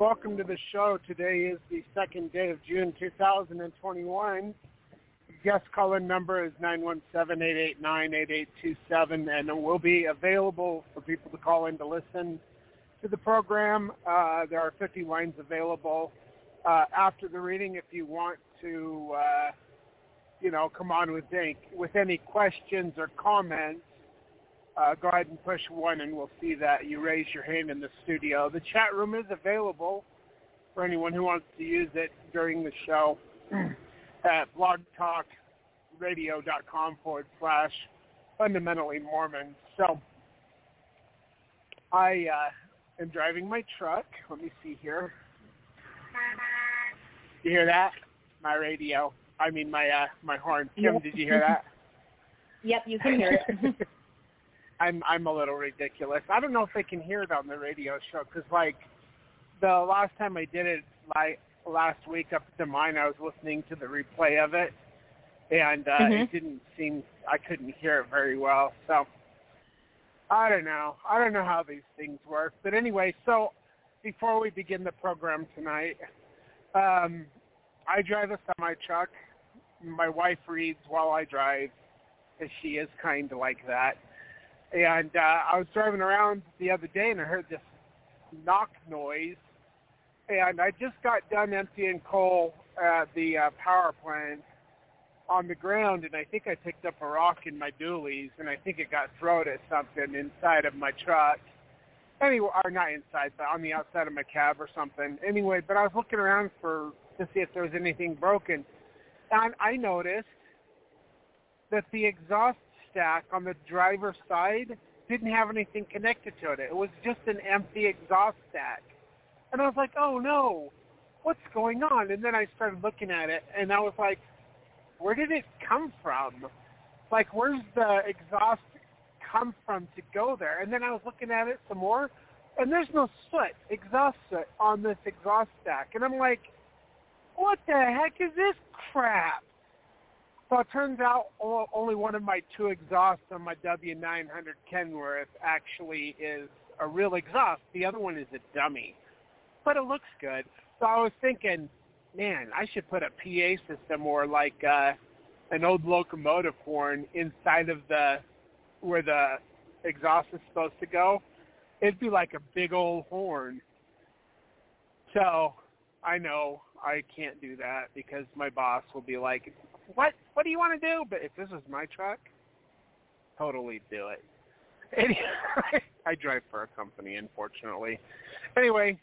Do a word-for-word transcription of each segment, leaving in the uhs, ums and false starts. Welcome to the show. Today is the second day of June two thousand twenty-one. Guest call-in number is nine one seven, eight eight nine, eight eight two seven, and it will be available for people to call in to listen to the program. Uh, there are fifty lines available uh, after the reading if you want to, uh, you know, come on with any, with any questions or comments. Uh, go ahead and push one, and we'll see that you raise your hand in the studio. The chat room is available for anyone who wants to use it during the show at blogtalkradio.com forward slash fundamentally Mormon. So I uh, am driving my truck. Let me see here. You hear that? My radio. I mean, my uh, my horn. Kim, yep. Did you hear that? Yep, you can hear it. I'm I'm a little ridiculous. I don't know if they can hear it on the radio show because, like, the last time I did it, like last week up at Des Moines, I was listening to the replay of it, and uh, mm-hmm. it didn't seem I couldn't hear it very well. So I don't know. I don't know how these things work. But anyway, so before we begin the program tonight, um, I drive a semi truck. My wife reads while I drive, because she is kind of like that. And uh, I was driving around the other day, and I heard this knock noise. And I just got done emptying coal at the uh, power plant on the ground, and I think I picked up a rock in my dualies, and I think it got thrown at something inside of my truck. Anyway, or not inside, but on the outside of my cab or something. Anyway, but I was looking around for to see if there was anything broken, and I noticed that the exhaust stack on the driver's side didn't have anything connected to it. It was just an empty exhaust stack. And I was like, oh, no, what's going on? And then I started looking at it, and I was like, where did it come from? Like, where's the exhaust come from to go there? And then I was looking at it some more, and there's no soot, exhaust soot, on this exhaust stack. And I'm like, what the heck is this crap? So it turns out only one of my two exhausts on my W nine hundred Kenworth actually is a real exhaust. The other one is a dummy. But it looks good. So I was thinking, man, I should put a P A system or like uh, an old locomotive horn inside of the where the exhaust is supposed to go. It'd be like a big old horn. So I know I can't do that because my boss will be like, what What do you want to do? But if this was my truck, totally do it. Anyway, I drive for a company, unfortunately. Anyway.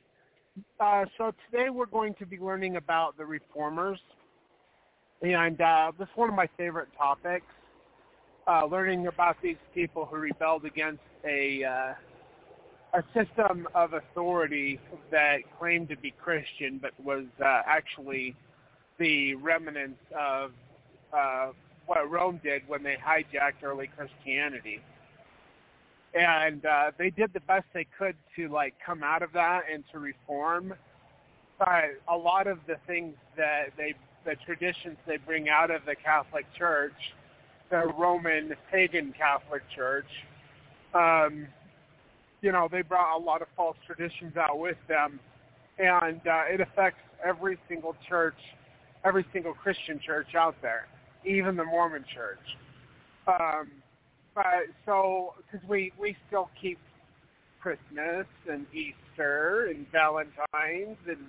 Uh, so today we're going to be learning about the reformers, and uh, this is one of my favorite topics, uh, learning about these people who rebelled against a, uh, a system of authority that claimed to be Christian but was uh, actually the remnants of uh, what Rome did when they hijacked early Christianity. And uh, they did the best they could to, like, come out of that and to reform. But a lot of the things that they, the traditions they bring out of the Catholic Church, the Roman pagan Catholic Church, um, you know, they brought a lot of false traditions out with them. And uh, it affects every single church, every single Christian church out there, even the Mormon church. Um Uh, so, because we, we still keep Christmas and Easter and Valentine's and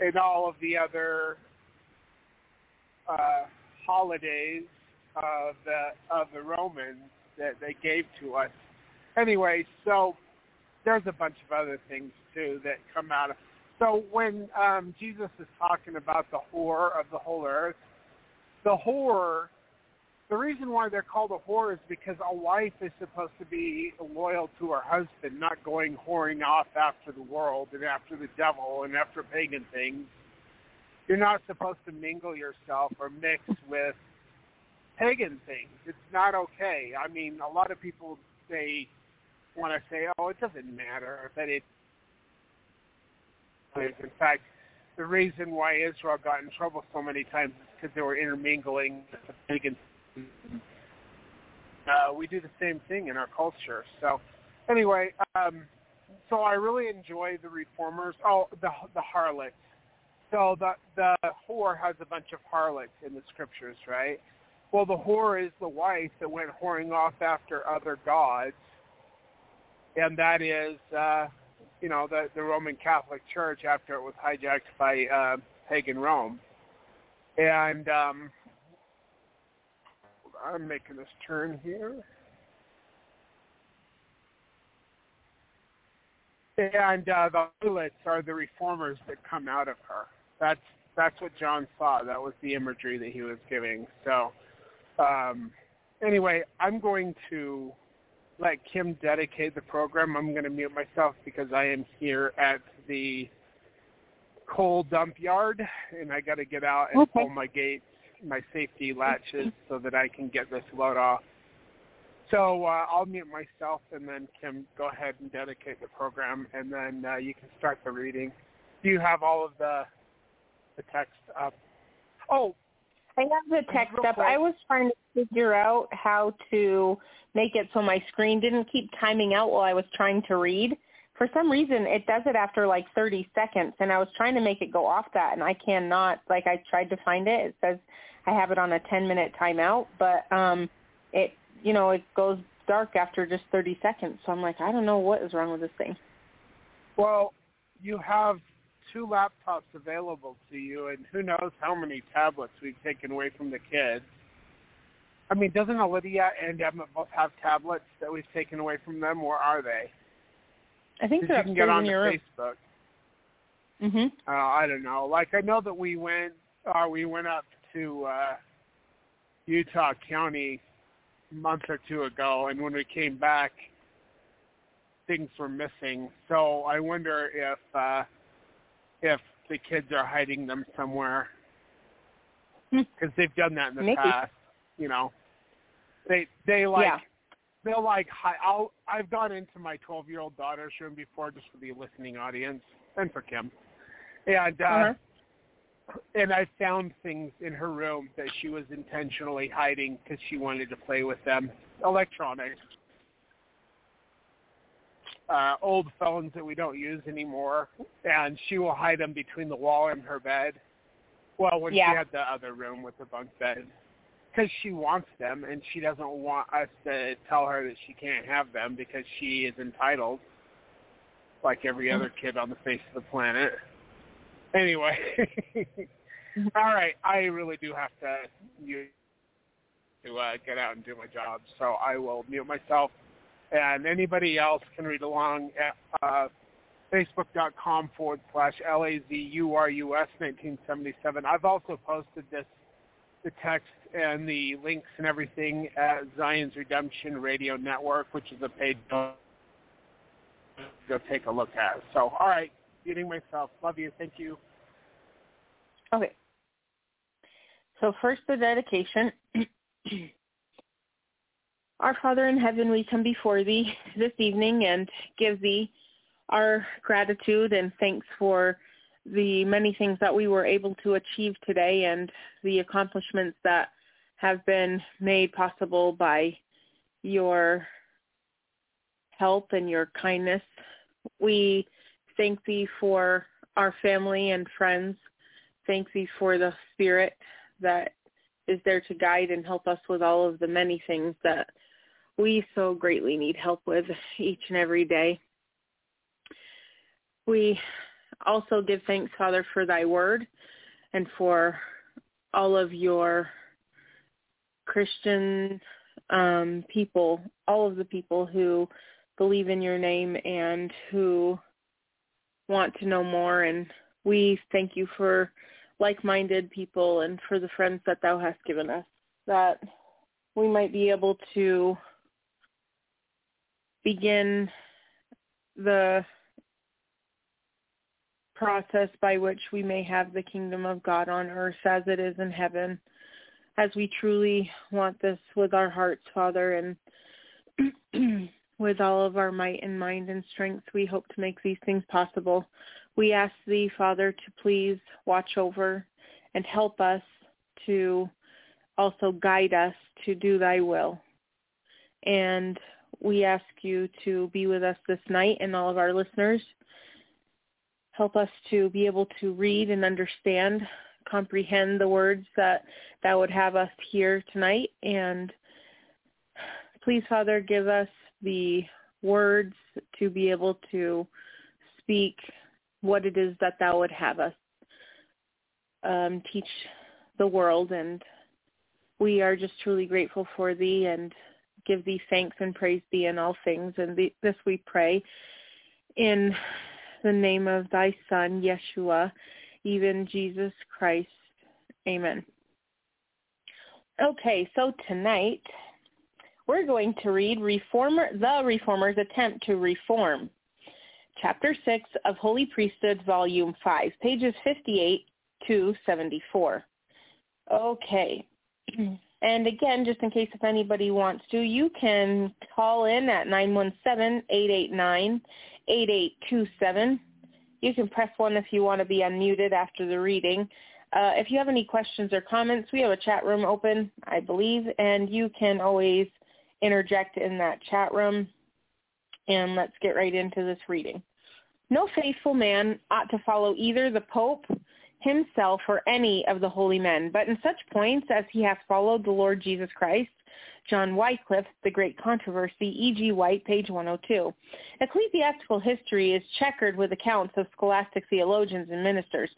and all of the other uh, holidays of the of the Romans that they gave to us. Anyway, so there's a bunch of other things too that come out of. So when um, Jesus is talking about the whore of the whole earth, the whore. The reason why they're called a whore is because a wife is supposed to be loyal to her husband, not going whoring off after the world and after the devil and after pagan things. You're not supposed to mingle yourself or mix with pagan things. It's not okay. I mean, a lot of people they want to say, oh, it doesn't matter, but it is. In fact, the reason why Israel got in trouble so many times is because they were intermingling with the pagan things. Uh, we do the same thing in our culture. So, anyway, um, so I really enjoy the reformers. Oh, the the harlots. So the the whore has a bunch of harlots in the scriptures, right? Well, the whore is the wife that went whoring off after other gods, and that is, uh, you know, the the Roman Catholic Church after it was hijacked by uh, pagan Rome, and. Um, I'm making this turn here. And uh, the harlots are the reformers that come out of her. That's that's what John saw. That was the imagery that he was giving. So um, anyway, I'm going to let Kim dedicate the program. I'm going to mute myself because I am here at the coal dump yard, and I got to get out and okay. pull my gate. My safety latches so that I can get this load off. So uh, I'll mute myself and then Kim, go ahead and dedicate the program and then uh, you can start the reading. Do you have all of the the text up? Oh, I have the text up. I was trying to figure out how to make it so my screen didn't keep timing out while I was trying to read. For some reason, it does it after like thirty seconds, and I was trying to make it go off that, and I cannot. Like, I tried to find it. It says I have it on a ten-minute timeout, but um, it, you know, it goes dark after just thirty seconds. So I'm like, I don't know what is wrong with this thing. Well, you have two laptops available to you, and who knows how many tablets we've taken away from the kids. I mean, doesn't Lydia and Emma both have tablets that we've taken away from them? Where are they? I think they're you can get on Facebook. Mm-hmm. Uh, I don't know. Like, I know that we went, uh, we went up to uh, Utah County a month or two ago, and when we came back, things were missing. So I wonder if uh, if the kids are hiding them somewhere, because they've done that in the Maybe. past. You know, they they like yeah. they'll like hi, I'll I've gone into my twelve-year-old daughter's room before, just for the listening audience and for Kim, and uh, uh-huh. and I found things in her room that she was intentionally hiding because she wanted to play with them, electronics, uh, old phones that we don't use anymore, and she will hide them between the wall and her bed. Well, when yeah. she had the other room with the bunk bed. Because she wants them, and she doesn't want us to tell her that she can't have them because she is entitled, like every other kid on the face of the planet. Anyway. All right. I really do have to you, to uh, get out and do my job, so I will mute myself. And anybody else can read along at uh, facebook.com forward slash L A Z U R U S nineteen seventy-seven. I've also posted this. The text and the links and everything at Zion's Redemption Radio Network, which is a page to go take a look at. So, all right, muting myself. Love you. Thank you. Okay. So first, the dedication. Our Father in heaven, we come before thee this evening and give thee our gratitude and thanks for the many things that we were able to achieve today and the accomplishments that have been made possible by your help and your kindness. We thank thee for our family and friends. Thank thee for the Spirit that is there to guide and help us with all of the many things that we so greatly need help with each and every day. We also give thanks, Father, for thy word and for all of your Christian um, people, all of the people who believe in your name and who want to know more. And we thank you for like-minded people and for the friends that thou hast given us, that we might be able to begin the process by which we may have the kingdom of God on earth as it is in heaven, as we truly want this with our hearts, Father, and with all of our might and mind and strength, we hope to make these things possible. We ask thee, Father, to please watch over and help us to also guide us to do thy will. And we ask you to be with us this night and all of our listeners. Help us to be able to read and understand, comprehend the words that thou would have us hear tonight. And please, Father, give us the words to be able to speak what it is that thou would have us um, teach the world. And we are just truly grateful for thee and give thee thanks and praise thee in all things. And the, this we pray in the name of thy Son, Yeshua, even Jesus Christ. Amen. Okay, so tonight we're going to read Reformer, The Reformer's Attempt to Reform, Chapter six of Holy Priesthood, Volume five, pages fifty-eight to seventy-four. Okay, and again, just in case if anybody wants to, you can call in at nine one seven, eight eight nine, eight eight two seven. You can press one if you want to be unmuted after the reading. Uh, if you have any questions or comments, we have a chat room open, I believe, and you can always interject in that chat room. And let's get right into this reading. No faithful man ought to follow either the Pope himself or any of the holy men, but in such points as he hath followed the Lord Jesus Christ, John Wycliffe, The Great Controversy, E G. White, page one oh two. Ecclesiastical history is checkered with accounts of scholastic theologians and ministers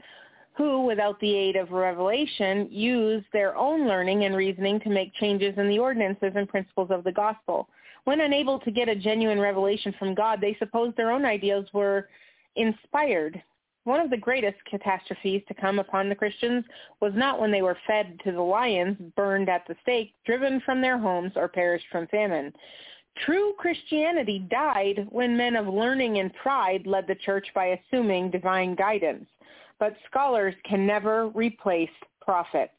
who, without the aid of revelation, use their own learning and reasoning to make changes in the ordinances and principles of the gospel. When unable to get a genuine revelation from God, they supposed their own ideas were inspired. One of the greatest catastrophes to come upon the Christians was not when they were fed to the lions, burned at the stake, driven from their homes, or perished from famine. True Christianity died when men of learning and pride led the church by assuming divine guidance. But scholars can never replace prophets.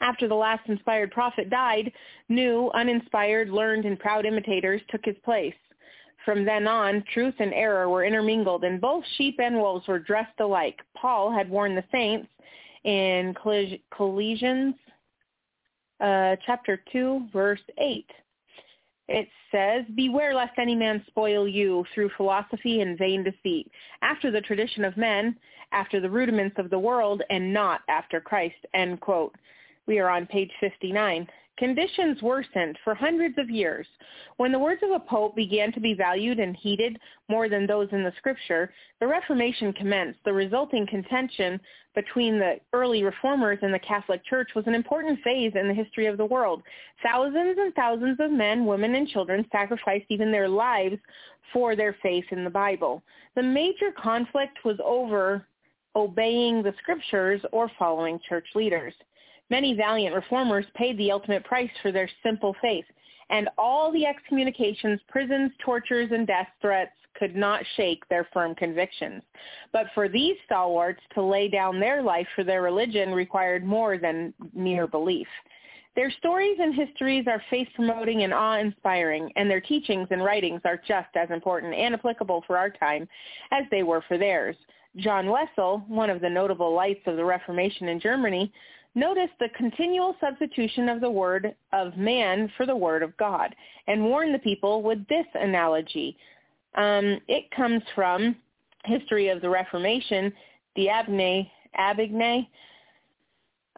After the last inspired prophet died, new, uninspired, learned, and proud imitators took his place. From then on, truth and error were intermingled, and both sheep and wolves were dressed alike. Paul had warned the saints in Colossians uh, chapter two, verse eight. It says, "Beware lest any man spoil you through philosophy and vain deceit, after the tradition of men, after the rudiments of the world, and not after Christ," end quote. We are on page fifty-nine. Conditions worsened for hundreds of years. When the words of a pope began to be valued and heeded more than those in the Scripture, the Reformation commenced. The resulting contention between the early reformers and the Catholic Church was an important phase in the history of the world. Thousands and thousands of men, women, and children sacrificed even their lives for their faith in the Bible. The major conflict was over obeying the Scriptures or following church leaders. Many valiant reformers paid the ultimate price for their simple faith, and all the excommunications, prisons, tortures, and death threats could not shake their firm convictions. But for these stalwarts to lay down their life for their religion required more than mere belief. Their stories and histories are faith-promoting and awe-inspiring, and their teachings and writings are just as important and applicable for our time as they were for theirs. John Wessel, one of the notable lights of the Reformation in Germany, notice the continual substitution of the word of man for the word of God, and warn the people with this analogy. Um, it comes from History of the Reformation, D'Aubigné, D'Aubigné,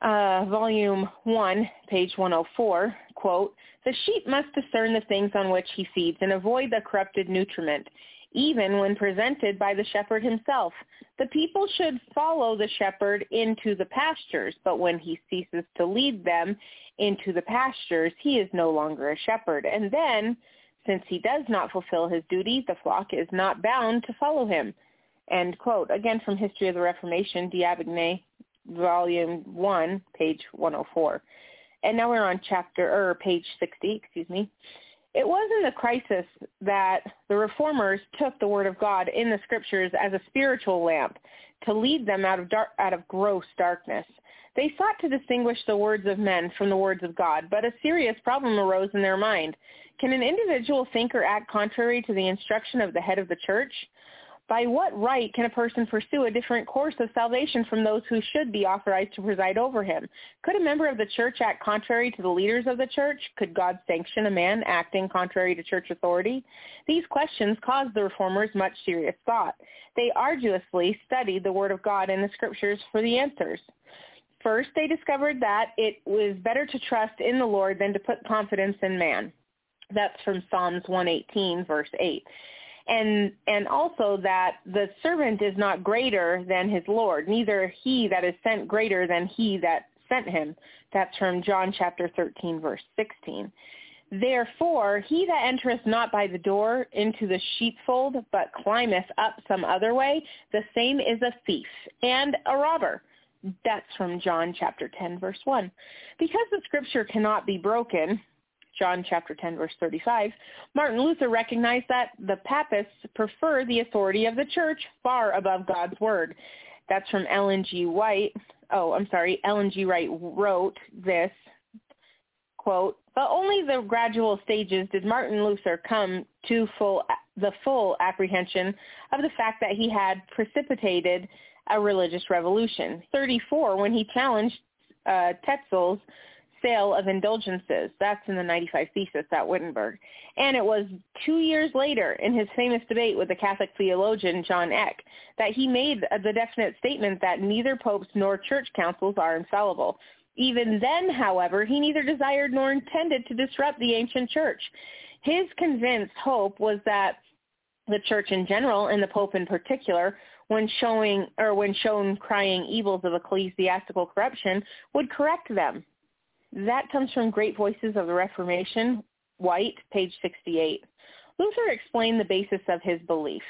uh, Volume one, page one oh four, quote, "The sheep must discern the things on which he feeds and avoid the corrupted nutriment, even when presented by the shepherd himself. The people should follow the shepherd into the pastures, but when he ceases to lead them into the pastures, he is no longer a shepherd. And then, since he does not fulfill his duty, the flock is not bound to follow him." End quote. Again from History of the Reformation, D'Aubigné, Volume one, page one oh four. And now we're on chapter, or page sixty, excuse me. It was in the crisis that the reformers took the Word of God in the Scriptures as a spiritual lamp to lead them out of dark, out of gross darkness. They sought to distinguish the words of men from the words of God, but a serious problem arose in their mind. Can an individual think or act contrary to the instruction of the head of the church? By what right can a person pursue a different course of salvation from those who should be authorized to preside over him? Could a member of the church act contrary to the leaders of the church? Could God sanction a man acting contrary to church authority? These questions caused the reformers much serious thought. They arduously studied the Word of God and the Scriptures for the answers. First, they discovered that it was better to trust in the Lord than to put confidence in man. That's from Psalms one eighteen, verse eight. And and also that the servant is not greater than his Lord, neither he that is sent greater than he that sent him. That's from John chapter thirteen, verse sixteen. Therefore, he that entereth not by the door into the sheepfold, but climbeth up some other way, the same is a thief and a robber. That's from John chapter ten, verse one. Because the Scripture cannot be broken, John chapter ten, verse thirty-five, Martin Luther recognized that the Papists prefer the authority of the church far above God's word. That's from Ellen G. White. Oh, I'm sorry. Ellen G. White wrote this, quote, "But only the gradual stages did Martin Luther come to full the full apprehension of the fact that he had precipitated a religious revolution." thirty-four, when he challenged uh, Tetzel's sale of indulgences. That's in the ninety-five Thesis at Wittenberg. And it was two years later, in his famous debate with the Catholic theologian John Eck, that he made the definite statement that neither popes nor church councils are infallible. Even then, however, he neither desired nor intended to disrupt the ancient church. His convinced hope was that the church in general, and the Pope in particular, when showing or when shown crying evils of ecclesiastical corruption, would correct them. That comes from Great Voices of the Reformation, White, page sixty-eight. Luther explained the basis of his belief.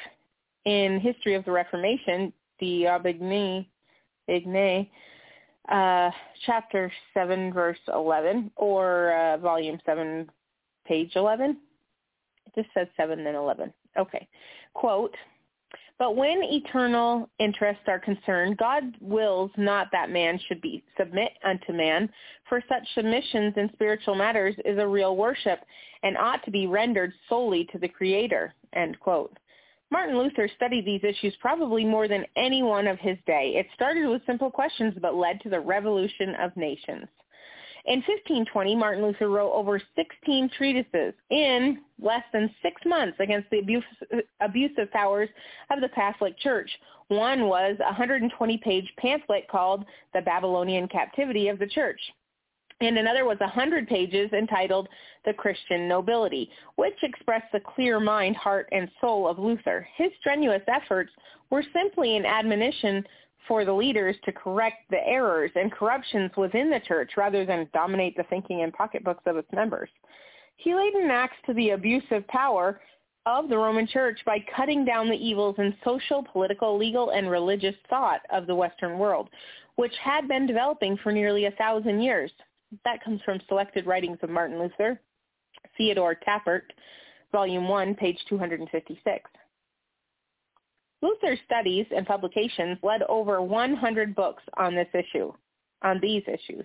In History of the Reformation, D'Aubigné, uh, chapter seven, verse eleven, or uh, volume seven, page eleven. It just says seven and eleven. Okay. Quote, "But when eternal interests are concerned, God wills not that man should be submit unto man, for such submissions in spiritual matters is a real worship and ought to be rendered solely to the Creator." End quote. Martin Luther studied these issues probably more than anyone of his day. It started with simple questions but led to the revolution of nations. In fifteen twenty, Martin Luther wrote over sixteen treatises in less than six months against the abuse, abusive powers of the Catholic Church. One was a one hundred twenty page pamphlet called The Babylonian Captivity of the Church, and another was one hundred pages entitled The Christian Nobility, which expressed the clear mind, heart, and soul of Luther. His strenuous efforts were simply an admonition for the leaders to correct the errors and corruptions within the church rather than dominate the thinking and pocketbooks of its members. He laid an axe to the abusive power of the Roman Church by cutting down the evils in social, political, legal, and religious thought of the Western world, which had been developing for nearly a thousand years. That comes from Selected Writings of Martin Luther, Theodore Tappert, Volume one, page two hundred fifty-six. Luther's studies and publications led over one hundred books on this issue, on these issues.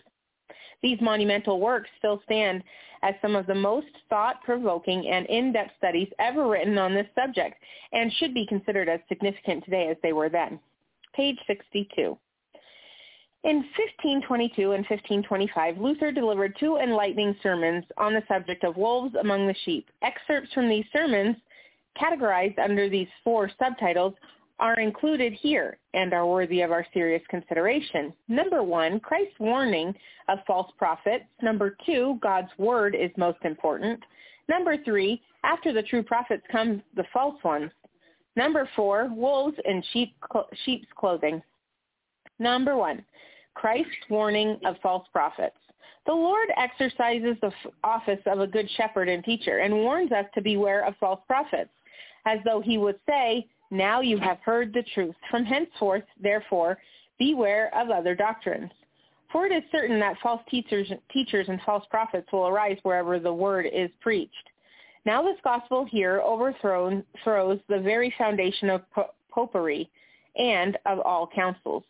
These monumental works still stand as some of the most thought-provoking and in-depth studies ever written on this subject and should be considered as significant today as they were then. Page sixty-two. In fifteen twenty-two and fifteen twenty-five, Luther delivered two enlightening sermons on the subject of wolves among the sheep. Excerpts from these sermons, categorized under these four subtitles, are included here and are worthy of our serious consideration. Number one, Christ's warning of false prophets. Number two, God's word is most important. Number three, after the true prophets come the false ones. Number four, wolves in sheep cl- sheep's clothing. Number one, Christ's warning of false prophets. The Lord exercises the f- office of a good shepherd and teacher and warns us to beware of false prophets, as though he would say, "Now you have heard the truth. From henceforth, therefore, beware of other doctrines. For it is certain that false teachers, teachers and false prophets will arise wherever the word is preached." Now this gospel here overthrows throws the very foundation of po- popery and of all councils.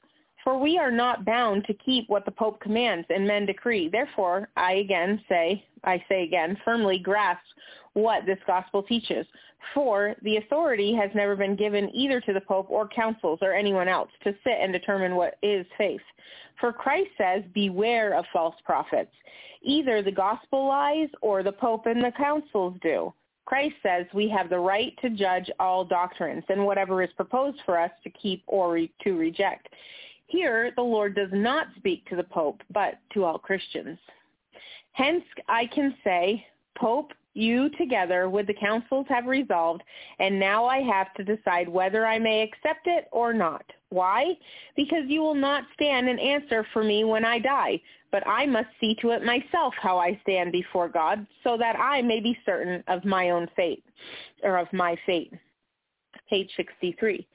"For we are not bound to keep what the Pope commands and men decree. Therefore, I again say, I say again, firmly grasp what this gospel teaches. For the authority has never been given either to the Pope or councils or anyone else to sit and determine what is faith. For Christ says, beware of false prophets. Either the gospel lies or the Pope and the councils do. Christ says we have the right to judge all doctrines and whatever is proposed for us to keep or re- to reject." Here, the Lord does not speak to the Pope, but to all Christians. "Hence, I can say, Pope, you together with the councils have resolved, and now I have to decide whether I may accept it or not. Why? Because you will not stand and answer for me when I die, but I must see to it myself how I stand before God, so that I may be certain of my own fate, or of my fate." Page sixty-three.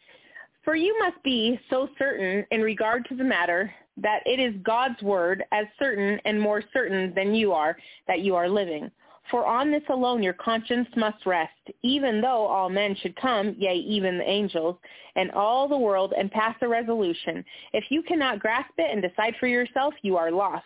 "For you must be so certain in regard to the matter that it is God's word, as certain and more certain than you are that you are living. For on this alone your conscience must rest, even though all men should come, yea, even the angels, and all the world, and pass a resolution. If you cannot grasp it and decide for yourself, you are lost.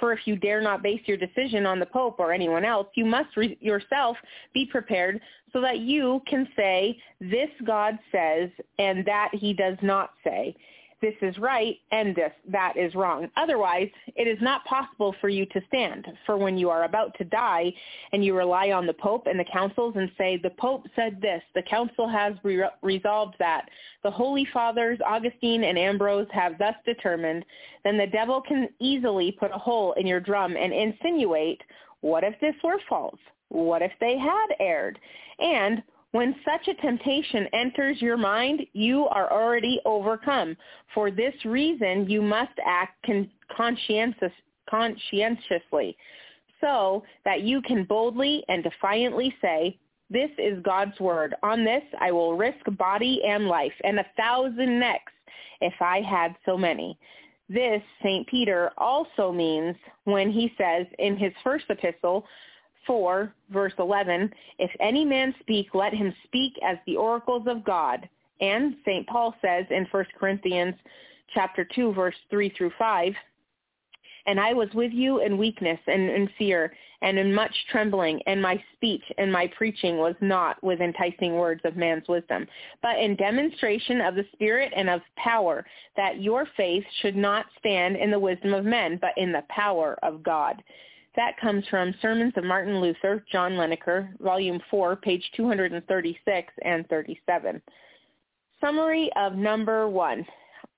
For if you dare not base your decision on the Pope or anyone else, you must re- yourself be prepared so that you can say, this God says, and that he does not say. this is right and this, that is wrong. Otherwise, it is not possible for you to stand. For when you are about to die and you rely on the Pope and the councils and say, the Pope said this, the council has re- resolved that, the Holy Fathers Augustine and Ambrose have thus determined, then the devil can easily put a hole in your drum and insinuate, what if this were false? What if they had erred? And when such a temptation enters your mind, you are already overcome. For this reason, you must act con- conscientious- conscientiously so that you can boldly and defiantly say, this is God's word. On this, I will risk body and life and a thousand necks if I had so many. This, Saint Peter also means when he says in his first epistle, four, verse eleven, if any man speak, let him speak as the oracles of God. And Saint Paul says in First Corinthians chapter two, verse three through five, and I was with you in weakness and in fear and in much trembling, and my speech and my preaching was not with enticing words of man's wisdom, but in demonstration of the Spirit and of power, that your faith should not stand in the wisdom of men, but in the power of God. That comes from Sermons of Martin Luther, John Lenneker, Volume four, page two thirty-six and thirty-seven. Summary of number one.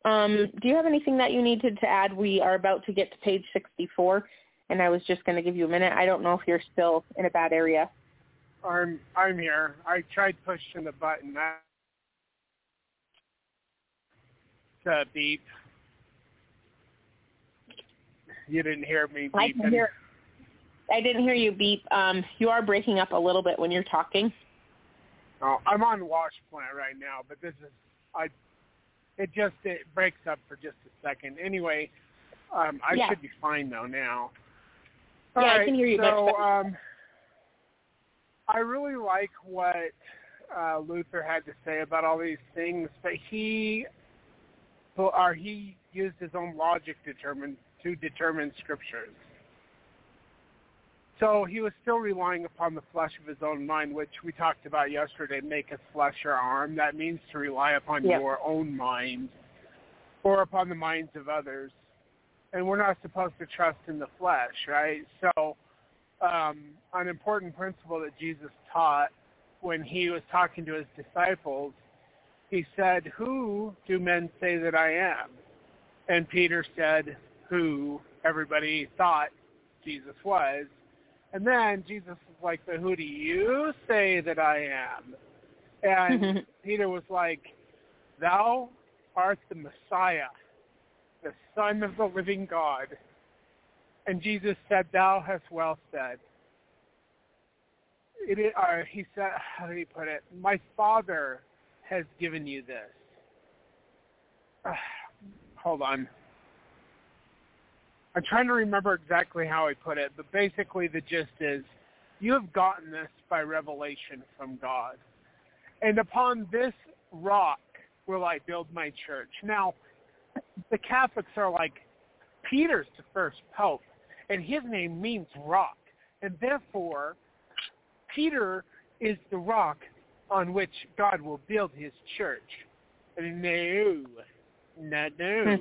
Um, do you have anything that you needed to add? We are about to get to page sixty-four, and I was just going to give you a minute. I don't know if you're still in a bad area. I'm, I'm here. I tried pushing the button. It's a beep. You didn't hear me beeping. I can hear- I didn't hear you beep. Um, you are breaking up a little bit when you're talking. Oh, I'm on wash plant right now, but this is, I, it just, it breaks up for just a second. Anyway, um, I yeah. should be fine though now. All yeah, right, I can hear you. So, um, I really like what uh, Luther had to say about all these things, but he, or he used his own logic determine, to determine scriptures. So he was still relying upon the flesh of his own mind, which we talked about yesterday, make us flesh our arm. That means to rely upon yep. your own mind or upon the minds of others. And we're not supposed to trust in the flesh, right? So um, an important principle that Jesus taught when he was talking to his disciples, he said, who do men say that I am? And Peter said, who everybody thought Jesus was. And then Jesus was like, but who do you say that I am? And Peter was like, thou art the Messiah, the Son of the living God. And Jesus said, thou hast well said. It is, or he said, how did he put it? My Father has given you this. Uh, hold on. I'm trying to remember exactly how I put it, but basically the gist is, you have gotten this by revelation from God. And upon this rock will I build my church. Now, the Catholics are like, Peter's the first pope, and his name means rock. And therefore, Peter is the rock on which God will build his church. No, not no.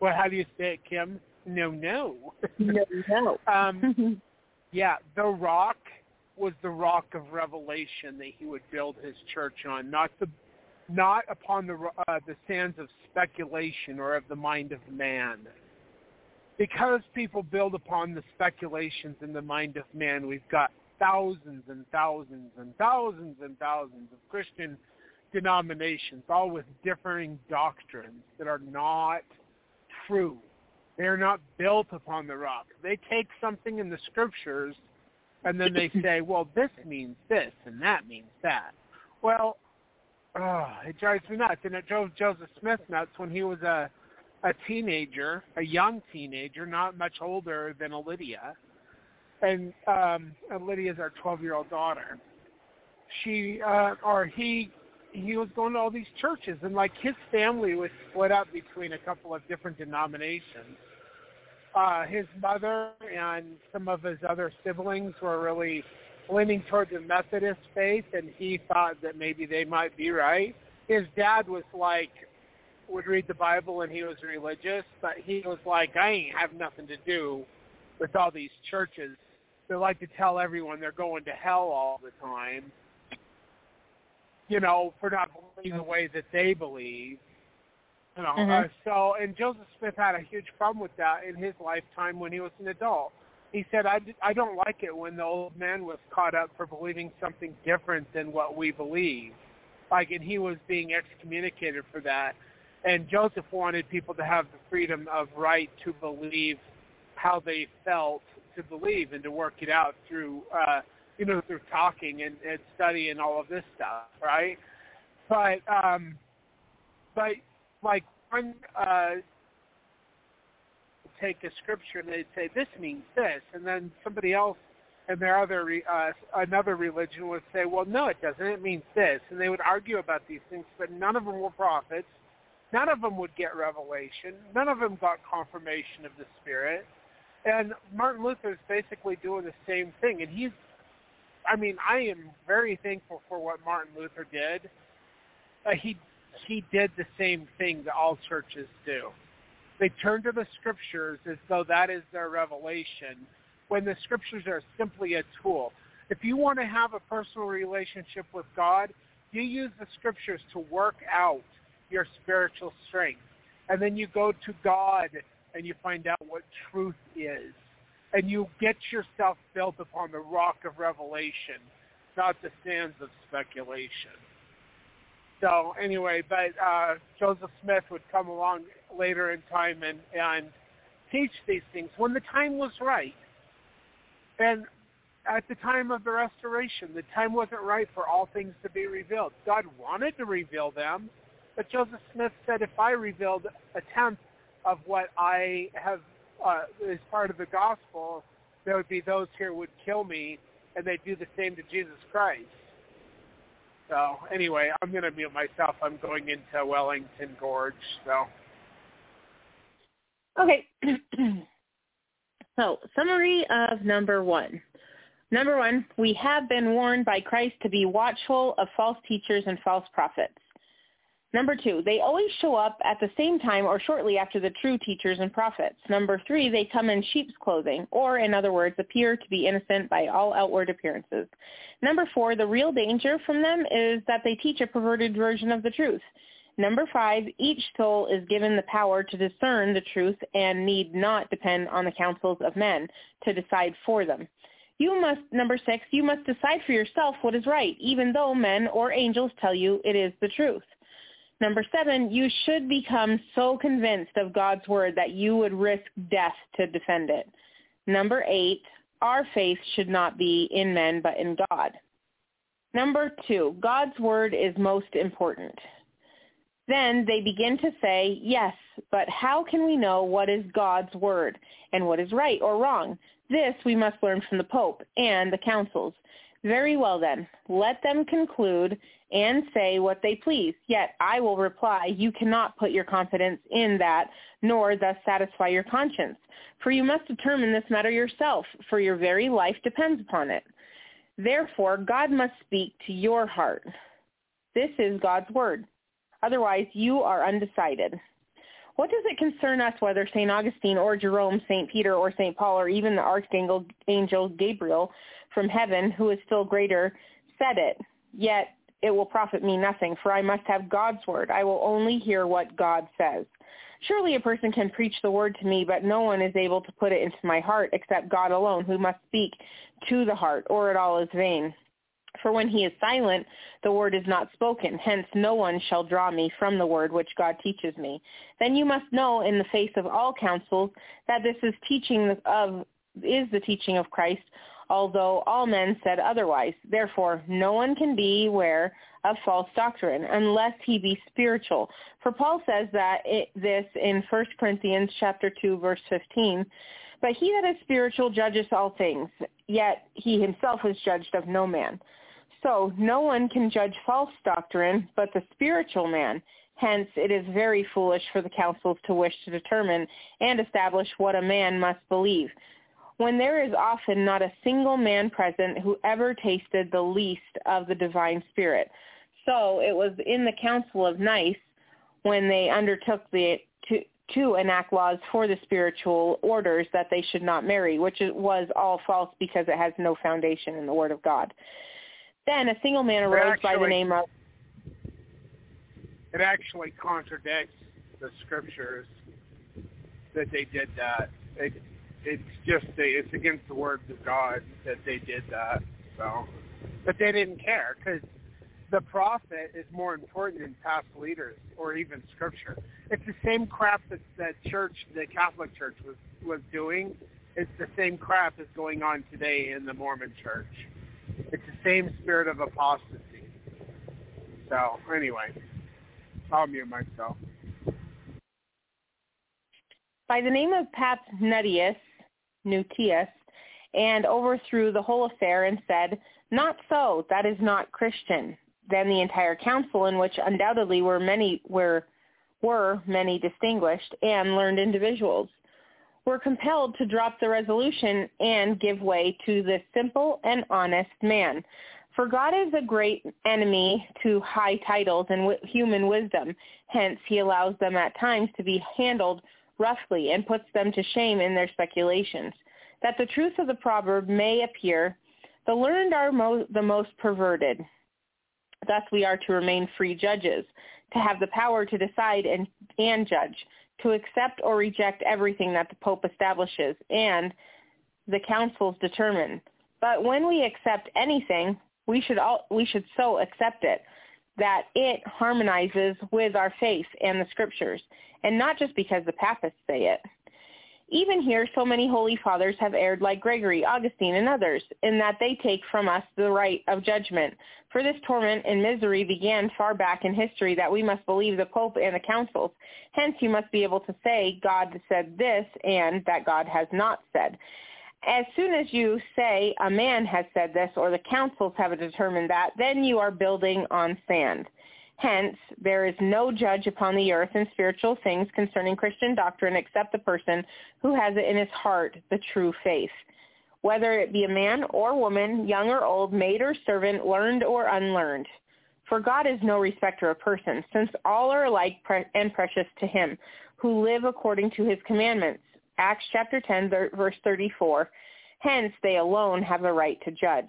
Well, how do you say it, Kim? No, no. No, no. um, yeah, the rock was the rock of revelation that he would build his church on, not the, not upon the uh, the sands of speculation or of the mind of man. Because people build upon the speculations in the mind of man, we've got thousands and thousands and thousands and thousands of Christian denominations, all with differing doctrines that are not true. They're not built upon the rock. They take something in the scriptures and then they say, well, this means this and that means that. Well, oh, it drives me nuts. And it drove Joseph Smith nuts when he was a, a teenager, a young teenager, not much older than Lydia. And, um, and Lydia's our twelve-year-old daughter. She, uh, or he... he was going to all these churches, and like his family was split up between a couple of different denominations. Uh, his mother and some of his other siblings were really leaning toward the Methodist faith, and he thought that maybe they might be right. His dad was like, would read the Bible and he was religious, but he was like, I ain't have nothing to do with all these churches. They like to tell everyone they're going to hell all the time, you know, for not believing the way that they believe. You know, mm-hmm. uh, so, and Joseph Smith had a huge problem with that in his lifetime when he was an adult. He said, I, I don't like it when the old man was caught up for believing something different than what we believe. Like, and he was being excommunicated for that. And Joseph wanted people to have the freedom of right to believe how they felt to believe and to work it out through, uh, you know, through talking and, and study and all of this stuff, right? But, um, but like, one uh, take a scripture and they'd say, this means this. And then somebody else and their other uh, another religion would say, well, no, it doesn't. It means this. And they would argue about these things, but none of them were prophets. None of them would get revelation. None of them got confirmation of the Spirit. And Martin Luther is basically doing the same thing. And he's, I mean, I am very thankful for what Martin Luther did. Uh, he he did the same thing that all churches do. They turn to the Scriptures as though that is their revelation, when the Scriptures are simply a tool. If you want to have a personal relationship with God, you use the Scriptures to work out your spiritual strength. And then you go to God and you find out what truth is. And you get yourself built upon the rock of revelation, not the sands of speculation. So anyway, but uh, Joseph Smith would come along later in time and, and teach these things when the time was right. And at the time of the Restoration, the time wasn't right for all things to be revealed. God wanted to reveal them, but Joseph Smith said, if I revealed a tenth of what I have uh, as part of the gospel, there would be those here would kill me, and they'd do the same to Jesus Christ. So anyway, I'm going to mute myself. I'm going into Wellington Gorge. So okay. So, summary of number one. Number one, we have been warned by Christ to be watchful of false teachers and false prophets. Number two, they always show up at the same time or shortly after the true teachers and prophets. Number three, they come in sheep's clothing, or in other words, appear to be innocent by all outward appearances. Number four, the real danger from them is that they teach a perverted version of the truth. Number five, each soul is given the power to discern the truth and need not depend on the counsels of men to decide for them. You must, number six, you must decide for yourself what is right, even though men or angels tell you it is the truth. Number seven, you should become so convinced of God's word that you would risk death to defend it. Number eight, our faith should not be in men but in God. Number two, God's word is most important. Then they begin to say, yes, but how can we know what is God's word and what is right or wrong? This we must learn from the Pope and the councils. Very well then, let them conclude and say what they please. Yet I will reply, you cannot put your confidence in that, nor thus satisfy your conscience. For you must determine this matter yourself, for your very life depends upon it. Therefore, God must speak to your heart. This is God's word. Otherwise, you are undecided. What does it concern us whether Saint Augustine or Jerome, Saint Peter or Saint Paul, or even the Archangel Angel Gabriel from heaven, who is still greater, said it? Yet it will profit me nothing, for I must have God's word. I will only hear what God says. Surely a person can preach the word to me, but no one is able to put it into my heart except God alone, who must speak to the heart, or it all is vain. For when he is silent, the word is not spoken. Hence, no one shall draw me from the word which God teaches me. Then you must know in the face of all counsels that this is teaching of is the teaching of Christ, although all men said otherwise. Therefore, no one can beware of false doctrine unless he be spiritual. For Paul says that it, this in First Corinthians chapter two, verse fifteen. But he that is spiritual judges all things, yet he himself is judged of no man. So no one can judge false doctrine but the spiritual man. Hence, it is very foolish for the councils to wish to determine and establish what a man must believe, when there is often not a single man present who ever tasted the least of the divine spirit. So it was in the Council of Nice when they undertook the, to, to enact laws for the spiritual orders that they should not marry, which was all false because it has no foundation in the Word of God. Then a single man arose actually, by the name of... It actually contradicts the scriptures that they did that. It, it's just, it's against the Word of God that they did that. So, but they didn't care because the prophet is more important than past leaders or even scripture. It's the same crap that that church, the Catholic Church, was, was doing. It's the same crap that's going on today in the Mormon Church. It's the same spirit of apostasy. So, anyway, I'll mute myself. By the name of Pap Nutius, Nutius, and overthrew the whole affair and said, "Not so, that is not Christian." Then the entire council, in which undoubtedly were many were were many distinguished and learned individuals, were compelled to drop the resolution and give way to this simple and honest man. For God is a great enemy to high titles and w- human wisdom. Hence, he allows them at times to be handled roughly and puts them to shame in their speculations. That the truth of the proverb may appear, the learned are mo- the most perverted. Thus we are to remain free judges, to have the power to decide and, and judge, to accept or reject everything that the Pope establishes and the councils determine. But when we accept anything, we should all, we should so accept it that it harmonizes with our faith and the scriptures, and not just because the papists say it. Even here, so many holy fathers have erred like Gregory, Augustine, and others, in that they take from us the right of judgment. For this torment and misery began far back in history, that we must believe the Pope and the councils. Hence, you must be able to say, God said this, and that God has not said. As soon as you say, a man has said this, or the councils have determined that, then you are building on sand. Hence, there is no judge upon the earth in spiritual things concerning Christian doctrine except the person who has it in his heart, the true faith. Whether it be a man or woman, young or old, maid or servant, learned or unlearned. For God is no respecter of persons, since all are alike pre- and precious to him, who live according to his commandments. Acts chapter ten, th- verse thirty-four. Hence, they alone have the right to judge.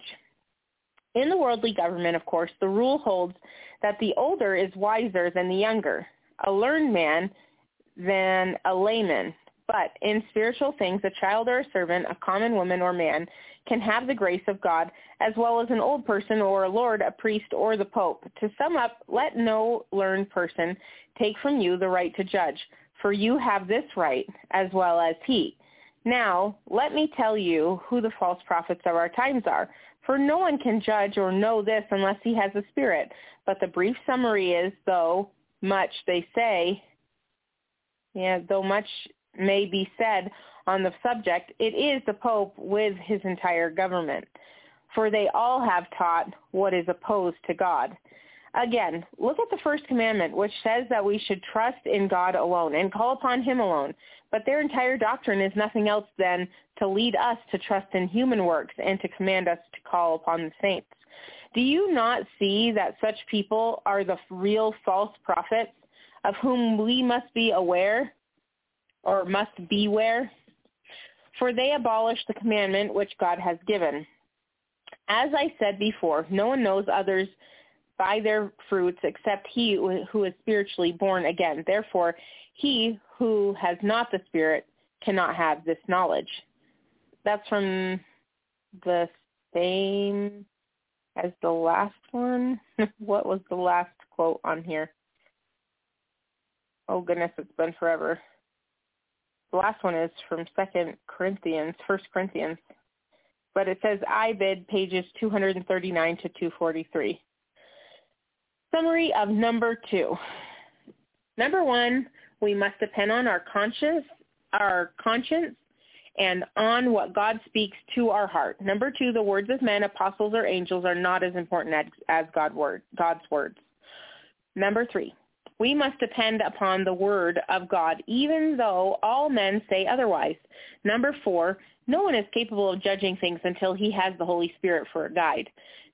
In the worldly government, of course, the rule holds that the older is wiser than the younger, a learned man than a layman. But in spiritual things, a child or a servant, a common woman or man, can have the grace of God, as well as an old person or a lord, a priest, or the Pope. To sum up, let no learned person take from you the right to judge, for you have this right, as well as he. Now, let me tell you who the false prophets of our times are. For no one can judge or know this unless he has a spirit. But the brief summary is, though much they say, yeah, though much may be said on the subject, it is the Pope with his entire government. For they all have taught what is opposed to God. Again, look at the first commandment, which says that we should trust in God alone and call upon him alone. But their entire doctrine is nothing else than to lead us to trust in human works and to command us to call upon the saints. Do you not see that such people are the real false prophets, of whom we must be aware or must beware? For they abolish the commandment which God has given. As I said before, no one knows others by their fruits except he who is spiritually born again. Therefore, he who has not the Spirit cannot have this knowledge. That's from the same as the last one. What was the last quote on here? Oh, goodness, it's been forever. The last one is from Second Corinthians, First Corinthians. But it says, I bid, pages two thirty-nine to two forty-three. Summary of number two. Number one, we must depend on our conscience, our conscience, and on what God speaks to our heart. Number two, the words of men, apostles, or angels are not as important as, as God word, God's words. Number three, we must depend upon the word of God, even though all men say otherwise. Number four, no one is capable of judging things until he has the Holy Spirit for a guide.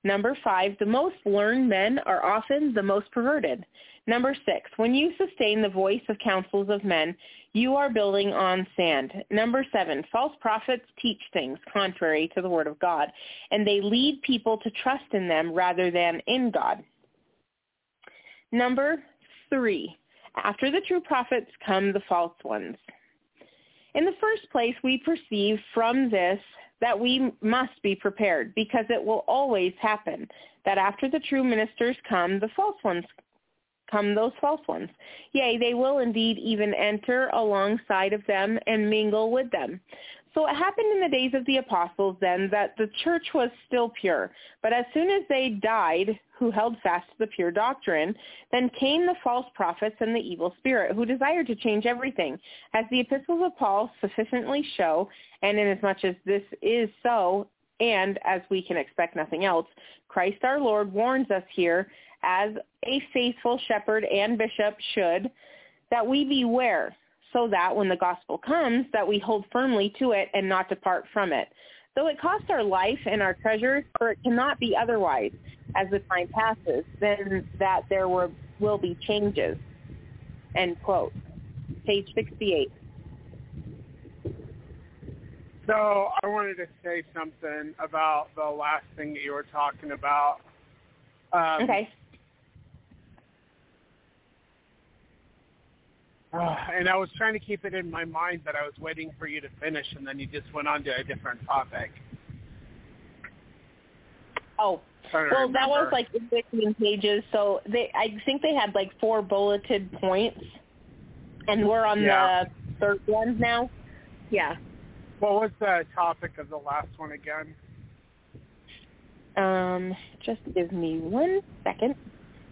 Number five, the most learned men are often the most perverted. Number six, when you sustain the voice of counsels of men, you are building on sand. Number seven, false prophets teach things contrary to the word of God, and they lead people to trust in them rather than in God. Number three, after the true prophets come the false ones. In the first place, we perceive from this that we must be prepared, because it will always happen that after the true ministers come the false ones come those false ones. Yea, they will indeed even enter alongside of them and mingle with them. So it happened in the days of the apostles then that the church was still pure, but as soon as they died who held fast to the pure doctrine, then came the false prophets and the evil spirit, who desired to change everything, as the epistles of Paul sufficiently show, and inasmuch as this is so, and as we can expect nothing else, Christ our Lord warns us here, as a faithful shepherd and bishop should, that we beware, so that when the gospel comes, that we hold firmly to it and not depart from it. Though it costs our life and our treasures, for it cannot be otherwise as the time passes, then that there were, will be changes. End quote. Page sixty-eight. So I wanted to say something about the last thing that you were talking about. Um, okay. Uh, and I was trying to keep it in my mind that I was waiting for you to finish, and then you just went on to a different topic. Oh, well, remember. That was like fifteen pages, so they, I think they had like four bulleted points, and we're on yeah. the third one now. Yeah. What was the topic of the last one again? Um, just give me one second.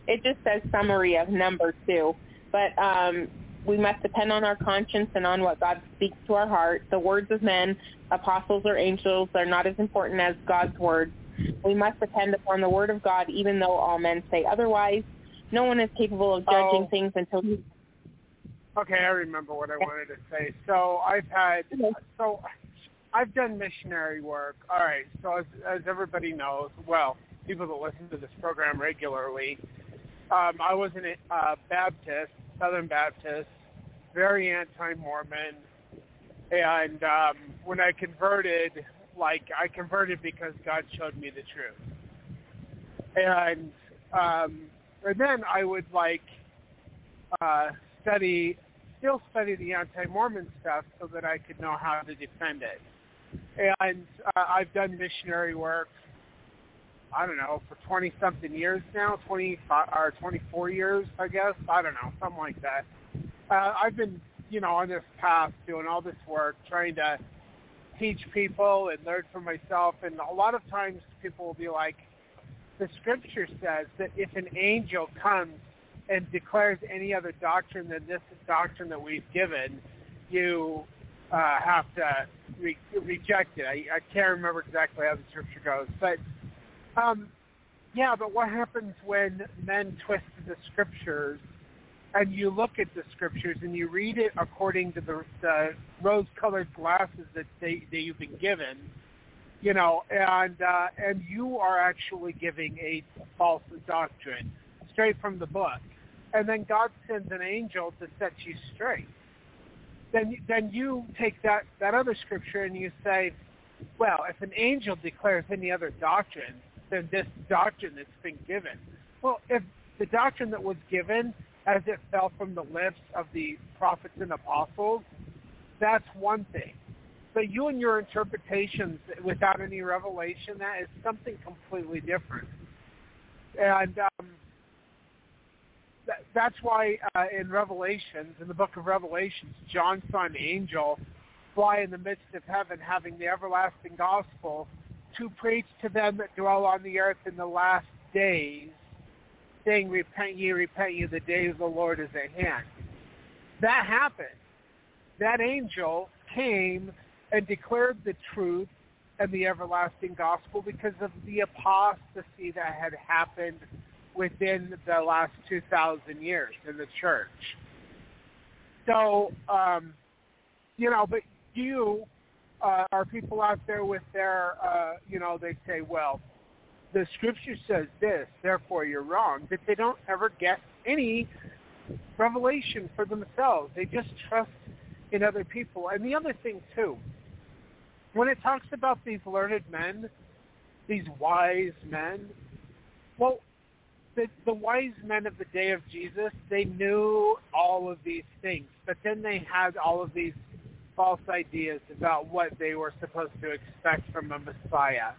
It just says summary of number two, but um. We must depend on our conscience and on what God speaks to our heart. The words of men, apostles or angels, are not as important as God's words. We must depend upon the word of God, even though all men say otherwise. No one is capable of judging oh. things until he... Okay, I remember what I wanted to say. So I've had... So I've done missionary work. All right, so as, as everybody knows, well, people that listen to this program regularly, um, I was a uh, Baptist, Southern Baptist, very anti-Mormon, and um, when I converted, like, I converted because God showed me the truth. And, um, and then I would, like, uh, study, still study the anti-Mormon stuff so that I could know how to defend it. And uh, I've done missionary work, I don't know, for twenty-something years now, twenty-five or twenty-four years, I guess. I don't know, something like that. Uh, I've been, you know, on this path doing all this work, trying to teach people and learn for myself. And a lot of times people will be like, the scripture says that if an angel comes and declares any other doctrine than this doctrine that we've given, you uh, have to re- reject it. I, I can't remember exactly how the scripture goes, but... Um, yeah, but what happens when men twist the scriptures, and you look at the scriptures and you read it according to the, the rose-colored glasses that they that you've been given, you know, and uh, and you are actually giving a false doctrine straight from the book, and then God sends an angel to set you straight. Then then you take that, that other scripture and you say, well, if an angel declares any other doctrine than this doctrine that's been given. Well, if the doctrine that was given as it fell from the lips of the prophets and apostles, that's one thing. But you and your interpretations without any revelation, that is something completely different. And um, th- that's why uh, in Revelations, in the book of Revelations, John saw an angel fly in the midst of heaven, having the everlasting gospel to preach to them that dwell on the earth in the last days, saying, repent ye, repent ye, the day of the Lord is at hand. That happened. That angel came and declared the truth and the everlasting gospel because of the apostasy that had happened within the last two thousand years in the church. So, um, you know, but you uh, are people out there with their, uh, you know, they say, well, the scripture says this, therefore you're wrong, that they don't ever get any revelation for themselves. They just trust in other people. And the other thing, too, when it talks about these learned men, these wise men, well, the, the wise men of the day of Jesus, they knew all of these things, but then they had all of these false ideas about what they were supposed to expect from a Messiah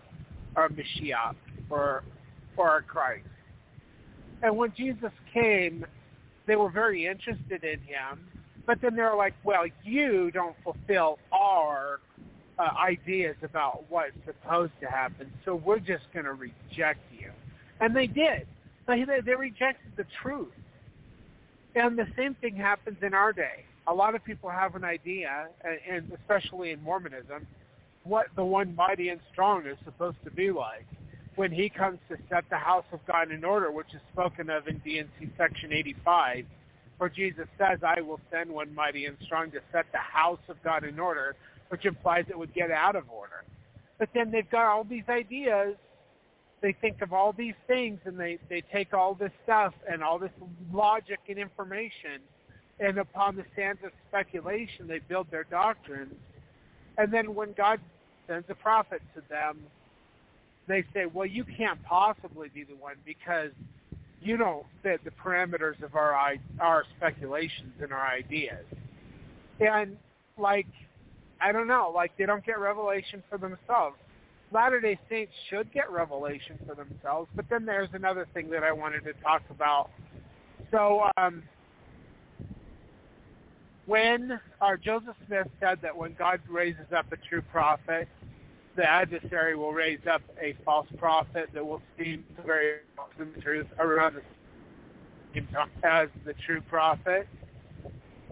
or a Mashiach or, or a Christ. And when Jesus came, they were very interested in him, but then they were like, well, you don't fulfill our uh, ideas about what's supposed to happen, so we're just going to reject you. And they did. They, they rejected the truth. And the same thing happens in our day. A lot of people have an idea, and especially in Mormonism, what the one mighty and strong is supposed to be like when he comes to set the house of God in order, which is spoken of in D and C Section eighty-five, where Jesus says, I will send one mighty and strong to set the house of God in order, which implies it would get out of order. But then they've got all these ideas. They think of all these things, and they, they take all this stuff and all this logic and information, and upon the sands of speculation, they build their doctrines. And then when God sends a prophet to them, they say, well, you can't possibly be the one because you don't fit the parameters of our our speculations and our ideas. And, like, I don't know, like they don't get revelation for themselves. Latter-day Saints should get revelation for themselves, but then there's another thing that I wanted to talk about. So, um... When uh, Joseph Smith said that when God raises up a true prophet, the adversary will raise up a false prophet that will seem very close to the truth around the same time as the true prophet.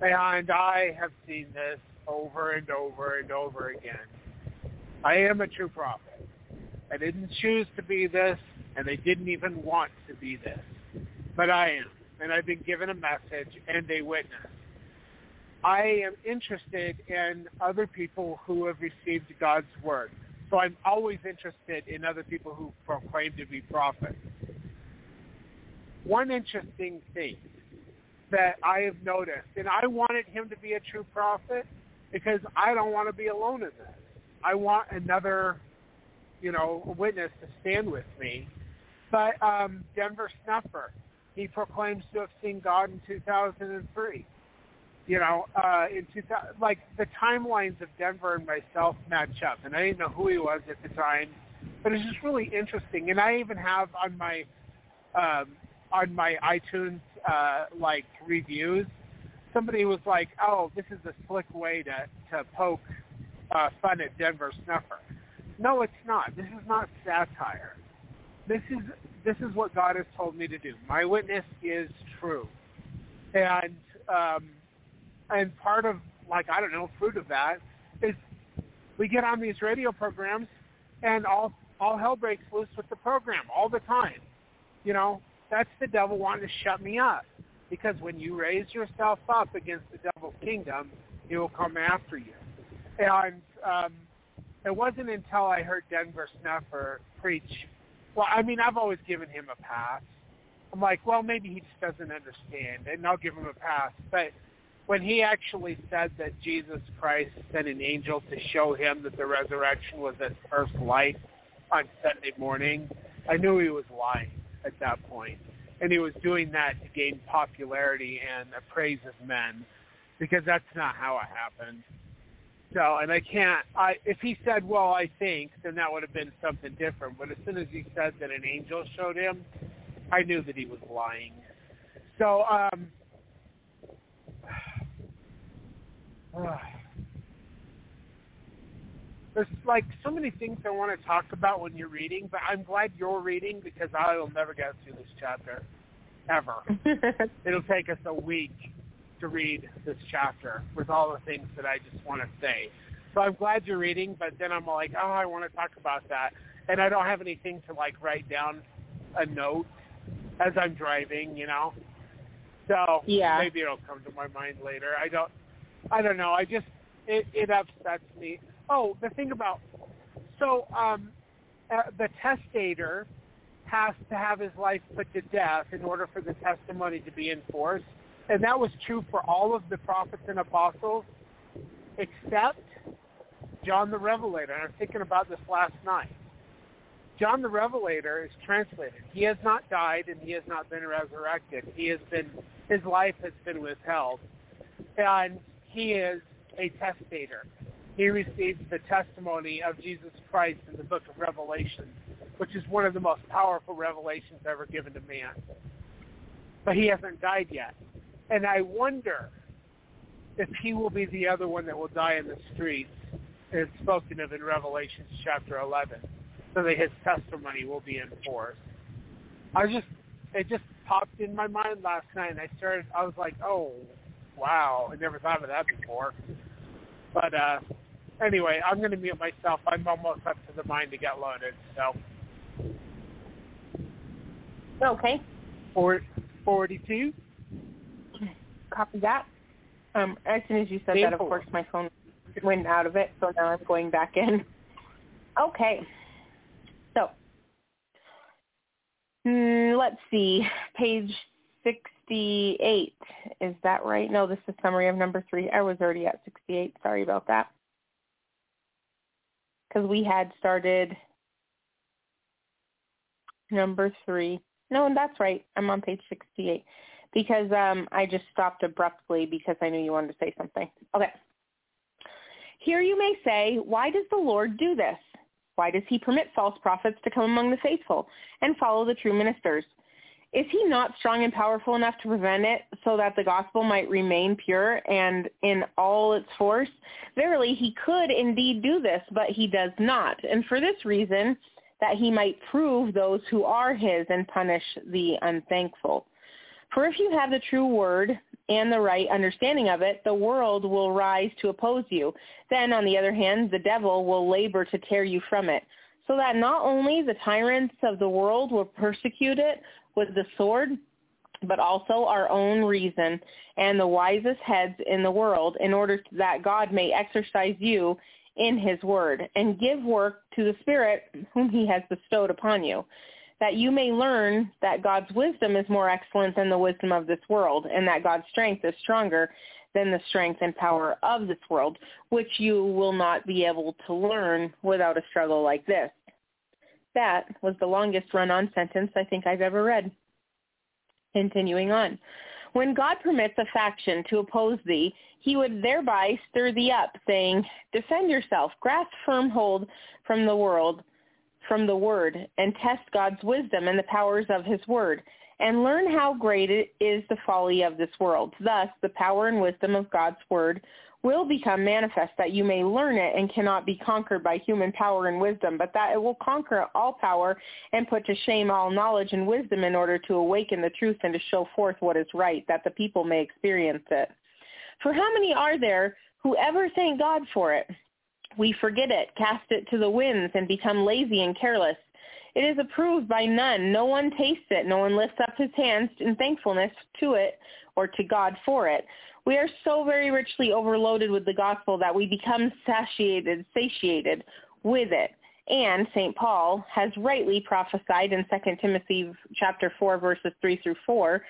And I have seen this over and over and over again. I am a true prophet. I didn't choose to be this, and I didn't even want to be this. But I am, and I've been given a message and a witness. I am interested in other people who have received God's word. So I'm always interested in other people who proclaim to be prophets. One interesting thing that I have noticed, and I wanted him to be a true prophet because I don't want to be alone in this. I want another, you know, witness to stand with me. But um, Denver Snuffer, he proclaims to have seen God in two thousand three. You know, uh, in two thousand, like the timelines of Denver and myself match up, and I didn't know who he was at the time, but it's just really interesting. And I even have on my um, on my iTunes uh, like reviews, somebody was like, "Oh, this is a slick way to to poke uh, fun at Denver Snuffer." No, it's not. This is not satire. This is this is what God has told me to do. My witness is true, and. Um, And part of, like, I don't know, fruit of that is we get on these radio programs and all all hell breaks loose with the program all the time. You know, that's the devil wanting to shut me up because when you raise yourself up against the devil's kingdom, he will come after you. And um, it wasn't until I heard Denver Snuffer preach. Well, I mean, I've always given him a pass. I'm like, well, maybe he just doesn't understand, and I'll give him a pass. But when he actually said that Jesus Christ sent an angel to show him that the resurrection was at first light on Sunday morning, I knew he was lying at that point. And he was doing that to gain popularity and the praise of men, because that's not how it happened. So, and I can't, I, if he said, well, I think, then that would have been something different. But as soon as he said that an angel showed him, I knew that he was lying. So, um... there's like so many things I want to talk about when you're reading, but I'm glad you're reading because I will never get through this chapter, ever. It'll take us a week to read this chapter with all the things that I just want to say. So I'm glad you're reading, but then I'm like, oh, I want to talk about that. And I don't have anything to like write down a note as I'm driving, you know. So yeah. Maybe it'll come to my mind later. I don't I don't know. I just, it, it upsets me. Oh, the thing about, so um, uh, the testator has to have his life put to death in order for the testimony to be enforced. And that was true for all of the prophets and apostles, except John the Revelator. And I was thinking about this last night. John the Revelator is translated. He has not died and he has not been resurrected. He has been, his life has been withheld. And he is a testator. He receives the testimony of Jesus Christ in the book of Revelation, which is one of the most powerful revelations ever given to man. But he hasn't died yet. And I wonder if he will be the other one that will die in the streets, as spoken of in Revelation chapter eleven, so that his testimony will be enforced. I just, it just popped in my mind last night, and I started, I was like, oh, wow, I never thought of that before. But uh, anyway, I'm going to mute myself. I'm almost up to the mine to get loaded, so. Okay. four forty-two. Copy that. Um, as soon as you said Painful. that, of course, my phone went out of it, so now I'm going back in. Okay. So, mm, let's see, page sixty-eight. Is that right? No, this is summary of number three. I was already at sixty-eight. Sorry about that. Because we had started number three. No, that's right. I'm on page sixty-eight. Because um, I just stopped abruptly because I knew you wanted to say something. Okay. Here you may say, why does the Lord do this? Why does he permit false prophets to come among the faithful and follow the true ministers? Is he not strong and powerful enough to prevent it so that the gospel might remain pure and in all its force? Verily, he could indeed do this, but he does not. And for this reason, that he might prove those who are his and punish the unthankful. For if you have the true word and the right understanding of it, the world will rise to oppose you. Then, on the other hand, the devil will labor to tear you from it, so that not only the tyrants of the world will persecute it with the sword, but also our own reason and the wisest heads in the world, in order that God may exercise you in his word and give work to the Spirit whom he has bestowed upon you, that you may learn that God's wisdom is more excellent than the wisdom of this world, and that God's strength is stronger than the strength and power of this world, which you will not be able to learn without a struggle like this. That was the longest run-on sentence I think I've ever read. Continuing on. When God permits a faction to oppose thee, he would thereby stir thee up, saying, defend yourself, grasp firm hold from the world, from the word, and test God's wisdom and the powers of his word, and learn how great it is the folly of this world. Thus, the power and wisdom of God's word will become manifest, that you may learn it and cannot be conquered by human power and wisdom, but that it will conquer all power and put to shame all knowledge and wisdom, in order to awaken the truth and to show forth what is right, that the people may experience it. For how many are there who ever thank God for it? We forget it, cast it to the winds, and become lazy and careless. It is approved by none. No one tastes it. No one lifts up his hands in thankfulness to it or to God for it. We are so very richly overloaded with the gospel that we become satiated, satiated with it. And Saint Paul has rightly prophesied in Second Timothy chapter four, verses three through four,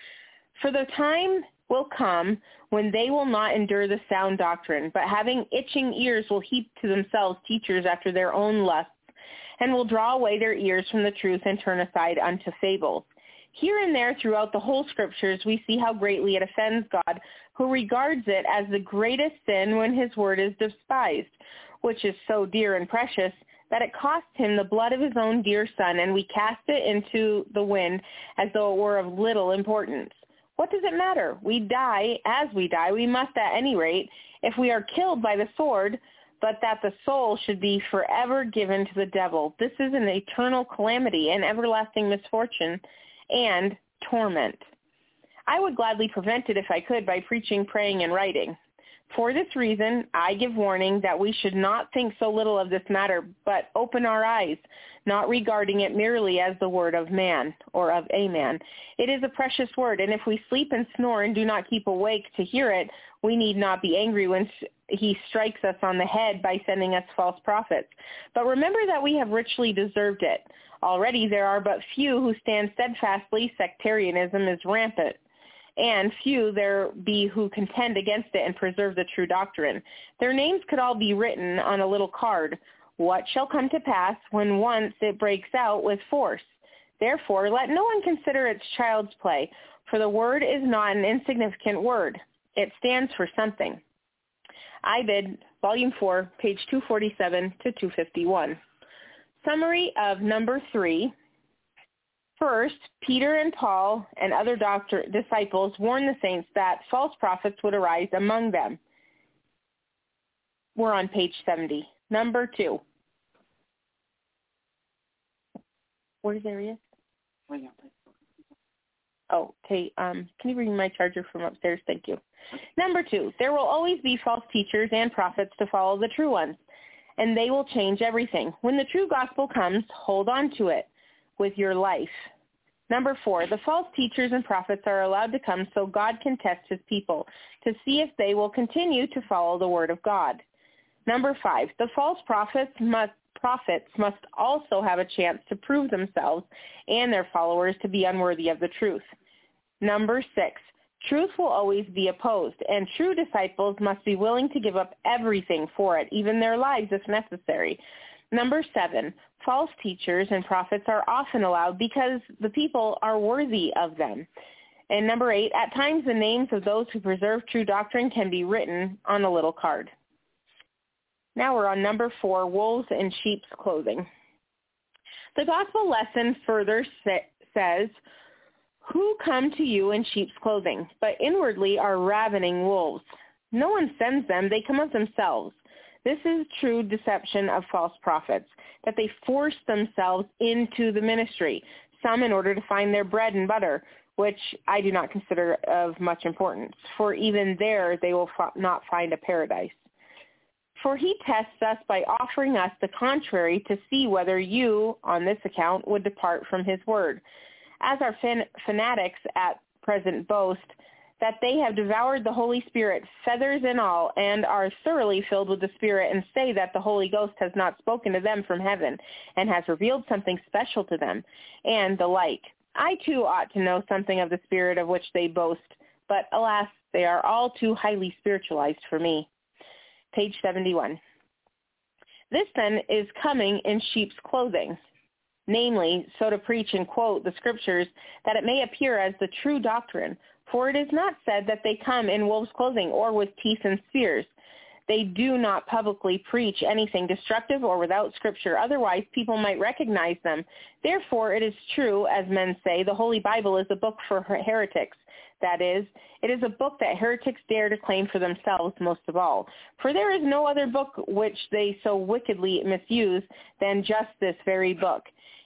for the time will come when they will not endure the sound doctrine, but having itching ears will heap to themselves teachers after their own lusts, and will draw away their ears from the truth and turn aside unto fables. Here and there throughout the whole scriptures we see how greatly it offends God, who regards it as the greatest sin when his word is despised, which is so dear and precious that it cost him the blood of his own dear son, and we cast it into the wind as though it were of little importance. What does it matter? We die as we die. We must at any rate, if we are killed by the sword, but that the soul should be forever given to the devil. This is an eternal calamity, an everlasting misfortune, and torment. I would gladly prevent it if I could by preaching, praying, and writing. For this reason, I give warning that we should not think so little of this matter, but open our eyes, not regarding it merely as the word of man or of a man. It is a precious word, and if we sleep and snore and do not keep awake to hear it, we need not be angry when he strikes us on the head by sending us false prophets. But remember that we have richly deserved it. Already there are but few who stand steadfastly. Sectarianism is rampant. And few there be who contend against it and preserve the true doctrine. Their names could all be written on a little card. What shall come to pass when once it breaks out with force? Therefore, let no one consider its child's play, for the word is not an insignificant word. It stands for something. Ibid, Volume four, page two forty-seven to two fifty-one. Summary of number three. First, Peter and Paul and other doctor, disciples warned the saints that false prophets would arise among them. We're on page seventy. Number two. Where's Arius? Oh, okay. Um, can you bring my charger from upstairs? Thank you. Number two. There will always be false teachers and prophets to follow the true ones, and they will change everything. When the true gospel comes, hold on to it with your life. Number four, the false teachers and prophets are allowed to come so God can test his people to see if they will continue to follow the word of God. Number five, the false prophets must, prophets must also have a chance to prove themselves and their followers to be unworthy of the truth. Number six, truth will always be opposed, and true disciples must be willing to give up everything for it, even their lives if necessary. Number seven, false teachers and prophets are often allowed because the people are worthy of them. And number eight, at times the names of those who preserve true doctrine can be written on a little card. Now we're on number four, wolves in sheep's clothing. The gospel lesson further says, who come to you in sheep's clothing, but inwardly are ravening wolves. No one sends them, they come of themselves. This is true deception of false prophets, that they force themselves into the ministry, some in order to find their bread and butter, which I do not consider of much importance, for even there they will not find a paradise. For he tests us by offering us the contrary to see whether you, on this account, would depart from his word. As our fan- fanatics at present boast, that they have devoured the Holy Spirit, feathers and all, and are thoroughly filled with the Spirit, and say that the Holy Ghost has not spoken to them from heaven, and has revealed something special to them, and the like. I too ought to know something of the Spirit of which they boast, but alas, they are all too highly spiritualized for me. Page seventy-one. This then is coming in sheep's clothing, namely, so to preach and quote the Scriptures, that it may appear as the true doctrine. For it is not said that they come in wolves' clothing or with teeth and spears. They do not publicly preach anything destructive or without Scripture. Otherwise, people might recognize them. Therefore, it is true, as men say, the Holy Bible is a book for heretics. That is, it is a book that heretics dare to claim for themselves most of all. For there is no other book which they so wickedly misuse than just this very book.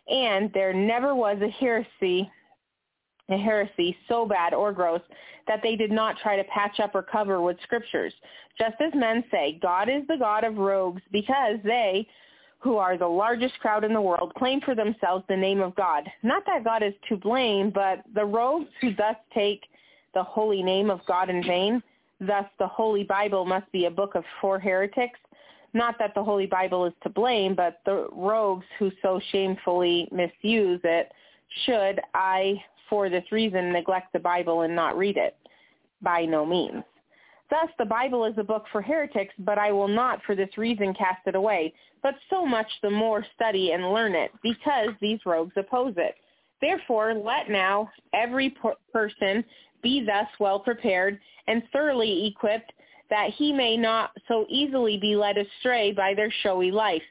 And there never was a heresy... a heresy so bad or gross that they did not try to patch up or cover with Scriptures. Just as men say, God is the God of rogues, because they, who are the largest crowd in the world, claim for themselves the name of God. Not that God is to blame, but the rogues who thus take the holy name of God in vain. Thus the Holy Bible must be a book of for heretics. Not that the Holy Bible is to blame, but the rogues who so shamefully misuse it should, I... for this reason, neglect the Bible and not read it. By no means. Thus, the Bible is a book for heretics, but I will not for this reason cast it away, but so much the more study and learn it, because these rogues oppose it. Therefore, let now every per- person be thus well prepared and thoroughly equipped, that he may not so easily be led astray by their showy life.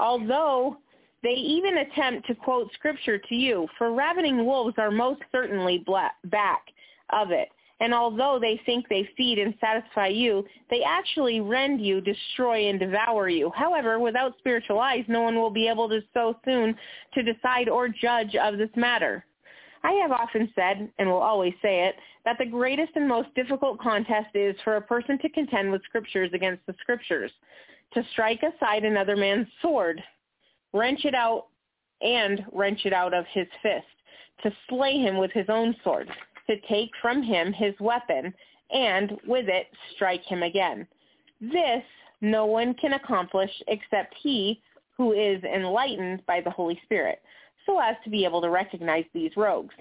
Although... they even attempt to quote Scripture to you, for ravening wolves are most certainly back of it. And although they think they feed and satisfy you, they actually rend you, destroy, and devour you. However, without spiritual eyes, no one will be able to so soon to decide or judge of this matter. I have often said, and will always say it, that the greatest and most difficult contest is for a person to contend with scriptures against the scriptures, to strike aside another man's sword, wrench it out, and wrench it out of his fist, to slay him with his own sword, to take from him his weapon, and with it strike him again. This no one can accomplish except he who is enlightened by the Holy Spirit, so as to be able to recognize these rogues.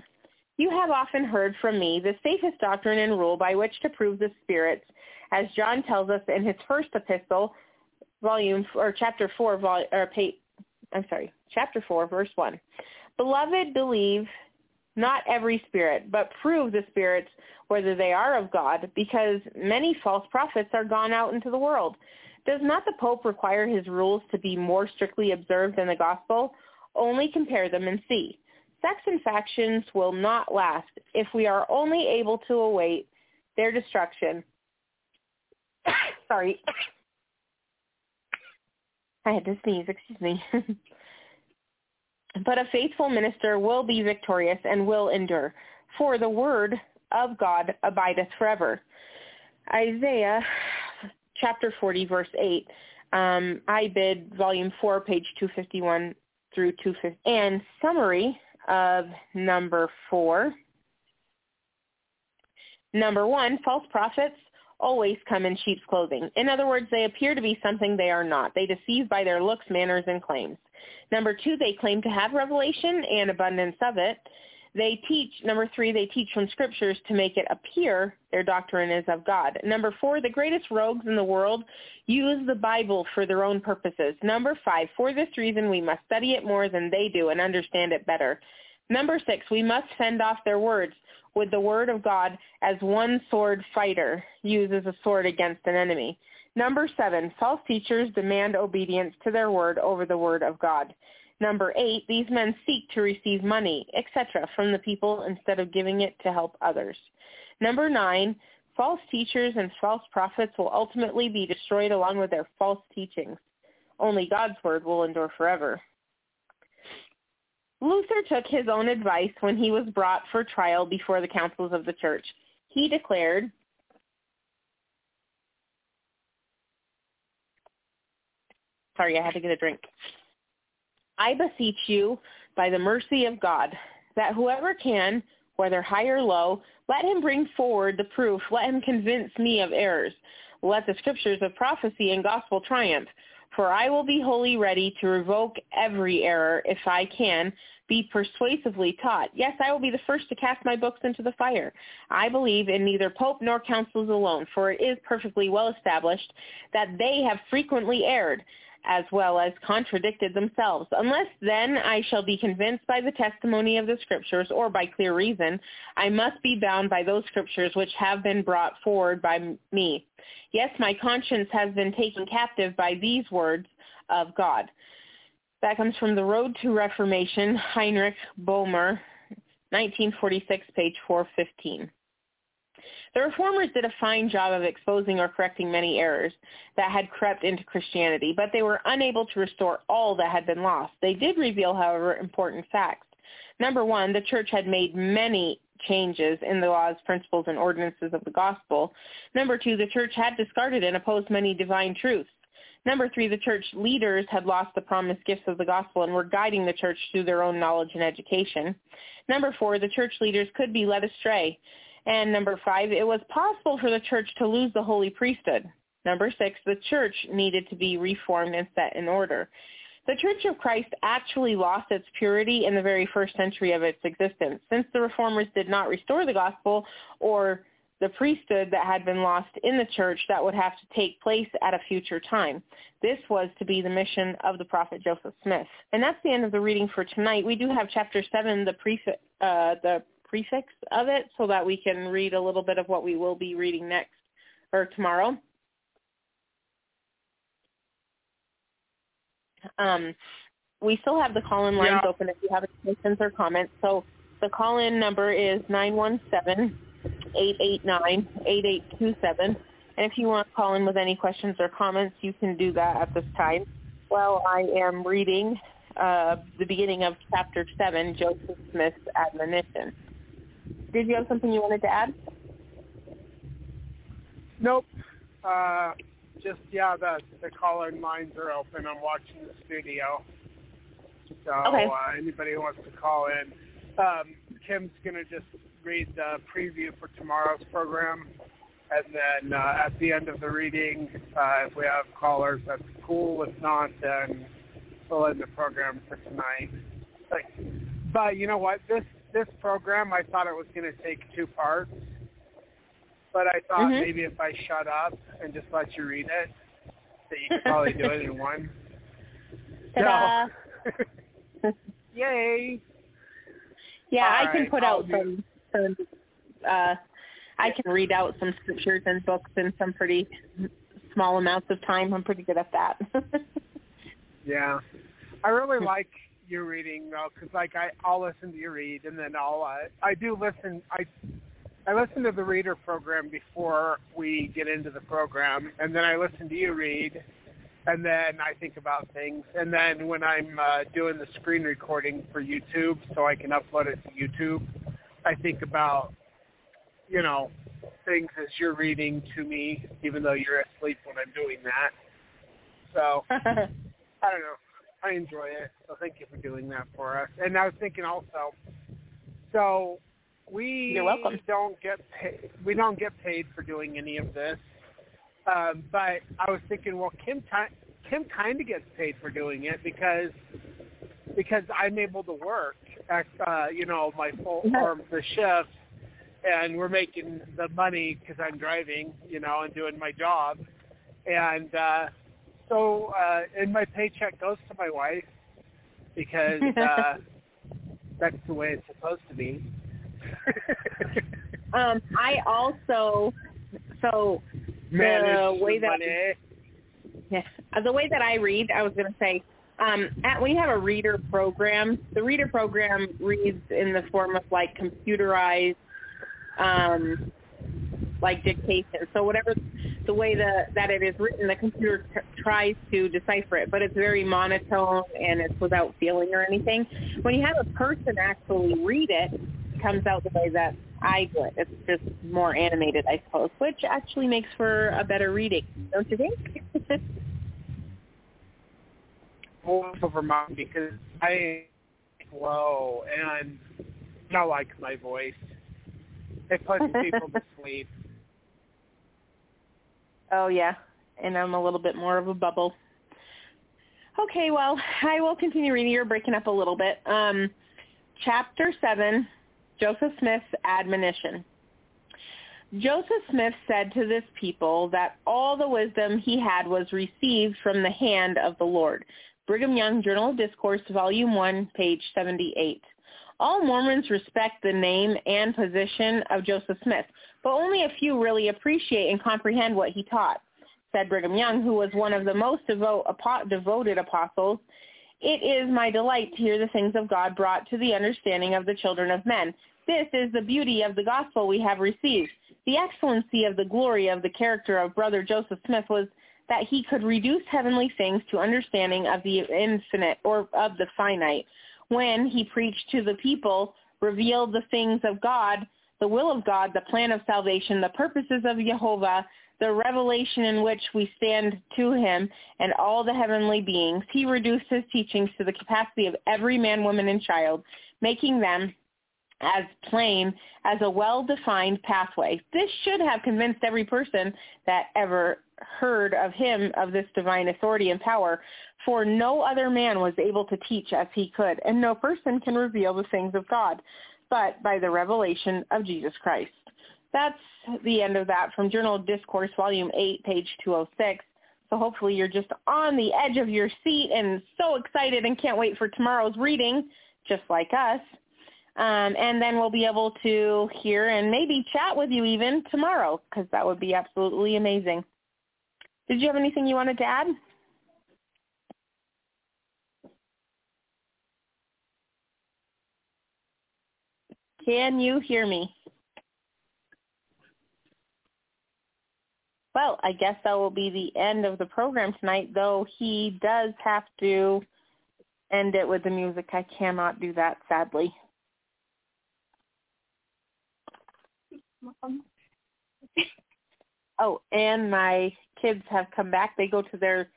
You have often heard from me the safest doctrine and rule by which to prove the spirits, as John tells us in his first epistle, volume or chapter four, vol, or page, I'm sorry, chapter four, verse one. Beloved, believe not every spirit, but prove the spirits whether they are of God, because many false prophets are gone out into the world. Does not the Pope require his rules to be more strictly observed than the gospel? Only compare them and see. Sects and factions will not last if we are only able to await their destruction. Sorry. I had to sneeze, excuse me. But a faithful minister will be victorious and will endure, for the word of God abideth forever. Isaiah chapter forty, verse eight, um, I Bid, volume four, page two fifty-one through two fifty, and summary of number four. Number one, false prophets always come in sheep's clothing. In other words, they appear to be something they are not. They deceive by their looks, manners, and claims. Number two, they claim to have revelation and abundance of it. They teach, number three, they teach from scriptures to make it appear their doctrine is of God. Number four, the greatest rogues in the world use the Bible for their own purposes. Number five, for this reason we must study it more than they do and understand it better. Number six, we must fend off their words with the word of God as one sword fighter uses a sword against an enemy. Number seven, false teachers demand obedience to their word over the word of God. Number eight, these men seek to receive money, et cetera, from the people instead of giving it to help others. Number nine, false teachers and false prophets will ultimately be destroyed along with their false teachings. Only God's word will endure forever. Luther took his own advice when he was brought for trial before the councils of the church. He declared, sorry, I had to get a drink. I beseech you, by the mercy of God, that whoever can, whether high or low, let him bring forward the proof, let him convince me of errors. Let the scriptures of prophecy and gospel triumph. For I will be wholly ready to revoke every error if I can be persuasively taught. Yes, I will be the first to cast my books into the fire. I believe in neither Pope nor councils alone, for it is perfectly well established that they have frequently erred, as well as contradicted themselves. Unless then I shall be convinced by the testimony of the scriptures or by clear reason, I must be bound by those scriptures which have been brought forward by me. Yes, my conscience has been taken captive by these words of God. That comes from The Road to Reformation, Heinrich Böhmer, nineteen forty-six, page four fifteen. The Reformers did a fine job of exposing or correcting many errors that had crept into Christianity, but they were unable to restore all that had been lost. They did reveal, however, important facts. Number one, the church had made many changes in the laws, principles, and ordinances of the gospel. Number two, the church had discarded and opposed many divine truths. Number three, the church leaders had lost the promised gifts of the gospel and were guiding the church through their own knowledge and education. Number four, the church leaders could be led astray. And number five, it was possible for the church to lose the holy priesthood. Number six, the church needed to be reformed and set in order. The Church of Christ actually lost its purity in the very first century of its existence, since the Reformers did not restore the gospel or the priesthood that had been lost in the church that would have to take place at a future time. This was to be the mission of the prophet Joseph Smith. And that's the end of the reading for tonight. We do have chapter seven, the prefix, uh, the prefix of it, so that we can read a little bit of what we will be reading next or tomorrow. Um, we still have the call-in lines yeah. open if you have any questions or comments. So the call-in number is nine one seven, eight eight nine, eight eight two seven. And if you want to call in with any questions or comments, you can do that at this time. Well, I am reading uh, the beginning of Chapter seven, Joseph Smith's admonition. Did you have something you wanted to add? Nope. Uh, just, yeah, the, the caller lines are open. I'm watching the studio. So okay. uh, anybody who wants to call in. Um, Kim's going to just read the preview for tomorrow's program. And then uh, at the end of the reading, uh, if we have callers, that's cool. If not, then we'll end the program for tonight. But, but you know what? This this program, I thought it was going to take two parts. But I thought mm-hmm. maybe if I shut up and just let you read it, that you could probably do it in one. Ta-da! So, yay! Yeah, All I right, can put I'll out do. some... some uh, I can read out some scriptures and books in some pretty small amounts of time. I'm pretty good at that. Yeah. I really like your reading, though, because, like, I, I'll listen to your read, and then I'll uh, – I do listen – I I listen to the reader program before we get into the program, and then I listen to you read, and then I think about things. And then when I'm uh, doing the screen recording for YouTube so I can upload it to YouTube, I think about – you know, things as you're reading to me, even though you're asleep when I'm doing that. So, I don't know. I enjoy it. So thank you for doing that for us. And I was thinking also, so we you're welcome. don't get paid, we don't get paid for doing any of this. Um, but I was thinking, well, Kim t- Kim kind of gets paid for doing it because because I'm able to work, at, uh, you know, my full form for shifts. And we're making the money because I'm driving, you know, and doing my job. And uh, so, uh, and my paycheck goes to my wife because uh, that's the way it's supposed to be. um, I also, so the way that yes, the way that I read, I was going to say, um, at, we have a reader program. The reader program reads in the form of like computerized. Um, like dictation. So whatever the way the, that it is written, the computer t- tries to decipher it, but it's very monotone and it's without feeling or anything. When you have a person actually read it, it comes out the way that I do it. It's just more animated, I suppose, which actually makes for a better reading, don't you think? Over mine because I slow and I like my voice. It puts people to sleep. Oh, yeah. And I'm a little bit more of a bubble. Okay, well, I will continue reading. You're breaking up a little bit. Um, Chapter seven, Joseph Smith's admonition. Joseph Smith said to this people that all the wisdom he had was received from the hand of the Lord. Brigham Young, Journal of Discourse, Volume one, page seventy-eight. All Mormons respect the name and position of Joseph Smith, but only a few really appreciate and comprehend what he taught, said Brigham Young, who was one of the most devote, devoted apostles. It is my delight to hear the things of God brought to the understanding of the children of men. This is the beauty of the gospel we have received. The excellency of the glory of the character of Brother Joseph Smith was that he could reduce heavenly things to understanding of the infinite or of the finite. When he preached to the people, revealed the things of God, the will of God, the plan of salvation, the purposes of Jehovah, the revelation in which we stand to him and all the heavenly beings, he reduced his teachings to the capacity of every man, woman, and child, making them as plain as a well-defined pathway. This should have convinced every person that ever heard of him of this divine authority and power, for no other man was able to teach as he could, and no person can reveal the things of God, but by the revelation of Jesus Christ. That's the end of that from Journal of Discourse, Volume eight, page two oh six. So hopefully you're just on the edge of your seat and so excited and can't wait for tomorrow's reading, just like us. Um, and then we'll be able to hear and maybe chat with you even tomorrow, because that would be absolutely amazing. Did you have anything you wanted to add? Can you hear me? Well, I guess that will be the end of the program tonight, though he does have to end it with the music. I cannot do that, sadly. Oh, and my kids have come back. They go to their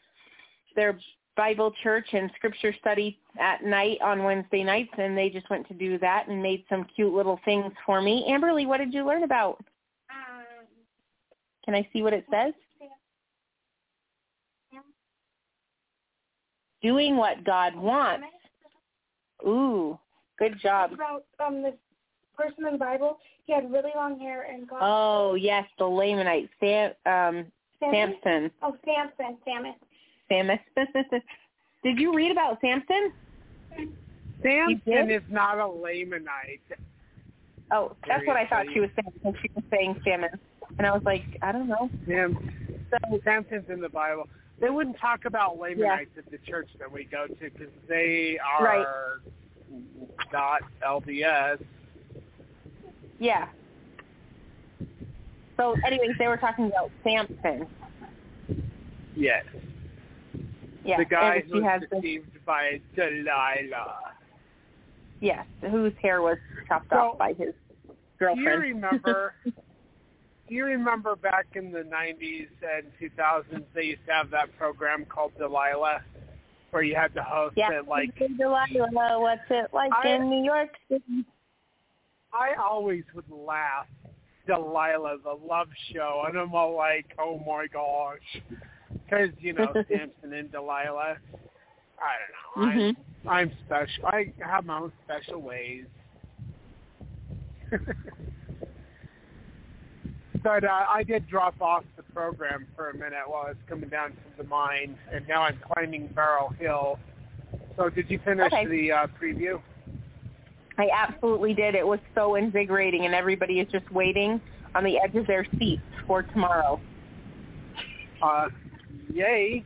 their Bible church and scripture study at night on Wednesday nights, and they just went to do that and made some cute little things for me. Amberly, what did you learn about? Um, Can I see what it says? Doing what God wants. Ooh, good job. About um, the person in the Bible, he had really long hair and God. Oh, yes, the Lamanite, Sam, um, Samson. Oh, Samson, Samus. Samus. Did you read about Samson? Samson is not a Lamanite. Oh, that's Seriously. What I thought she was saying when she was saying Samus. And I was like, I don't know. Sam, so, Samson's in the Bible. They wouldn't talk about Lamanites yeah. at the church that we go to because they are right. not L D S. Yeah. So, anyways, they were talking about Samson. Yes. Yeah. The guy who was deceived the... by Delilah. Yes, whose hair was chopped so, off by his girlfriend. Do you remember... You remember back in the nineties and two thousands, they used to have that program called Delilah, where you had to host yeah. it like... Delilah, what's it like I, in New York City? I always would laugh, Delilah, the love show, and I'm all like, oh my gosh. Because, you know, Samson and Delilah, I don't know, mm-hmm. I'm, I'm special. I have my own special ways. But uh, I did drop off the program for a minute while I was coming down to the mine, and now I'm climbing Barrow Hill. So did you finish okay. the uh, preview? I absolutely did. It was so invigorating, and everybody is just waiting on the edge of their seats for tomorrow. Uh, yay.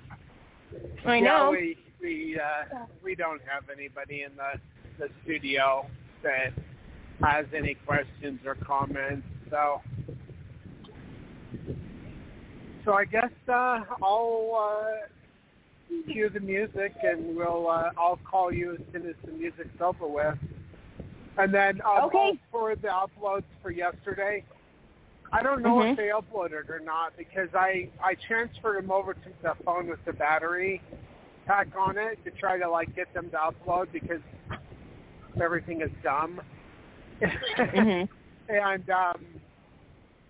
I know. Yeah, we we, uh, we don't have anybody in the, the studio that has any questions or comments, so... So I guess uh, I'll uh, cue the music, and we'll uh, I'll call you as soon as the music's over with. And then um, okay. for the uploads for yesterday, I don't know mm-hmm. if they uploaded or not because I, I transferred them over to the phone with the battery pack on it to try to like get them to upload because everything is dumb. Mm-hmm. And um,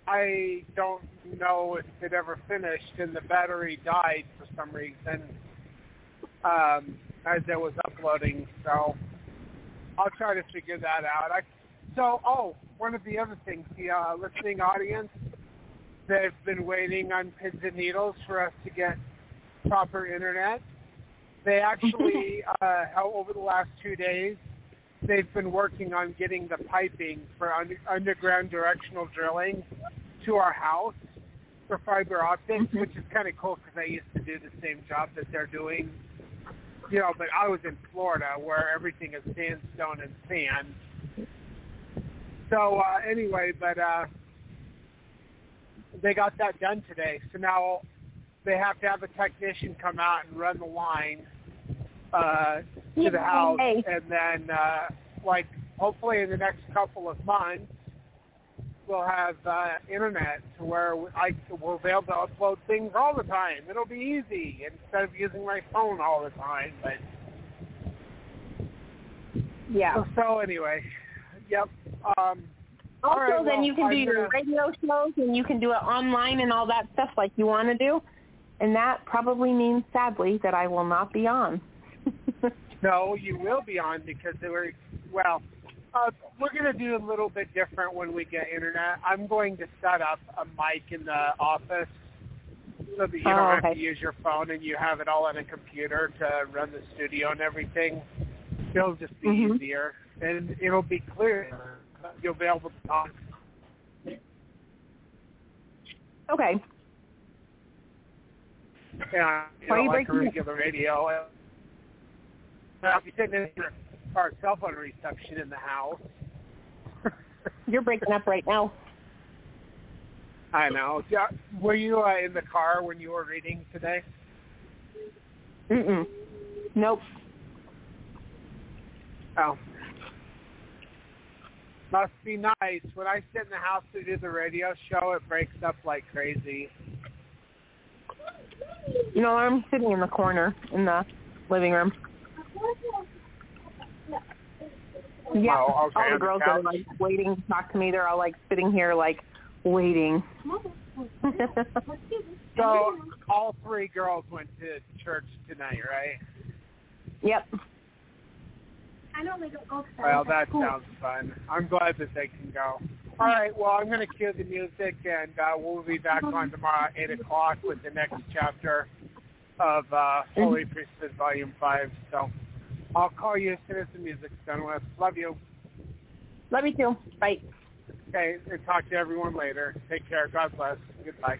I don't know if it ever finished, and the battery died for some reason um, as it was uploading. So I'll try to figure that out. I, so, oh, one of the other things, the uh, listening audience, they've been waiting on pins and needles for us to get proper internet. They actually, uh, over the last two days, they've been working on getting the piping for under, underground directional drilling to our house for fiber optics, mm-hmm. which is kind of cool because I used to do the same job that they're doing. You know, but I was in Florida where everything is sandstone and sand. So uh, anyway, but uh, they got that done today. So now they have to have a technician come out and run the line Uh, to the house, and then, uh, like, hopefully in the next couple of months, we'll have uh, internet to where I will be able to upload things all the time. It'll be easy instead of using my phone all the time. But yeah. So, so anyway, yep. Um, also, right, then well, you can I'm do gonna... your radio shows, and you can do it online and all that stuff like you want to do, and that probably means, sadly, that I will not be on. No, you will be on because they were, well, uh, we're going to do a little bit different when we get internet. I'm going to set up a mic in the office so that you don't oh, okay. have to use your phone and you have it all on a computer to run the studio and everything. It'll just be mm-hmm. easier, and it'll be clearer. You'll be able to talk. Okay. Yeah, you know, like a regular radio. Uh, Now, if you didn't hear our cell phone reception in the house. You're breaking up right now. I know. Were you uh, in the car when you were reading today? Mm-mm. Nope. Oh. Must be nice. When I sit in the house to do the radio show, it breaks up like crazy. You know, I'm sitting in the corner in the living room. Yeah, oh, okay. All the girls are like waiting to talk to me. They're all like sitting here like waiting. So all three girls went to church tonight, right? Yep. I know they don't go. Well, that sounds fun. I'm glad that they can go. All right, well, I'm going to cue the music, and uh, we'll be back on tomorrow at eight o'clock with the next chapter of uh, Holy Priesthood Volume five. So I'll call you as soon as the music's done with. Love you. Love you, too. Bye. Okay, and talk to everyone later. Take care. God bless. Goodbye.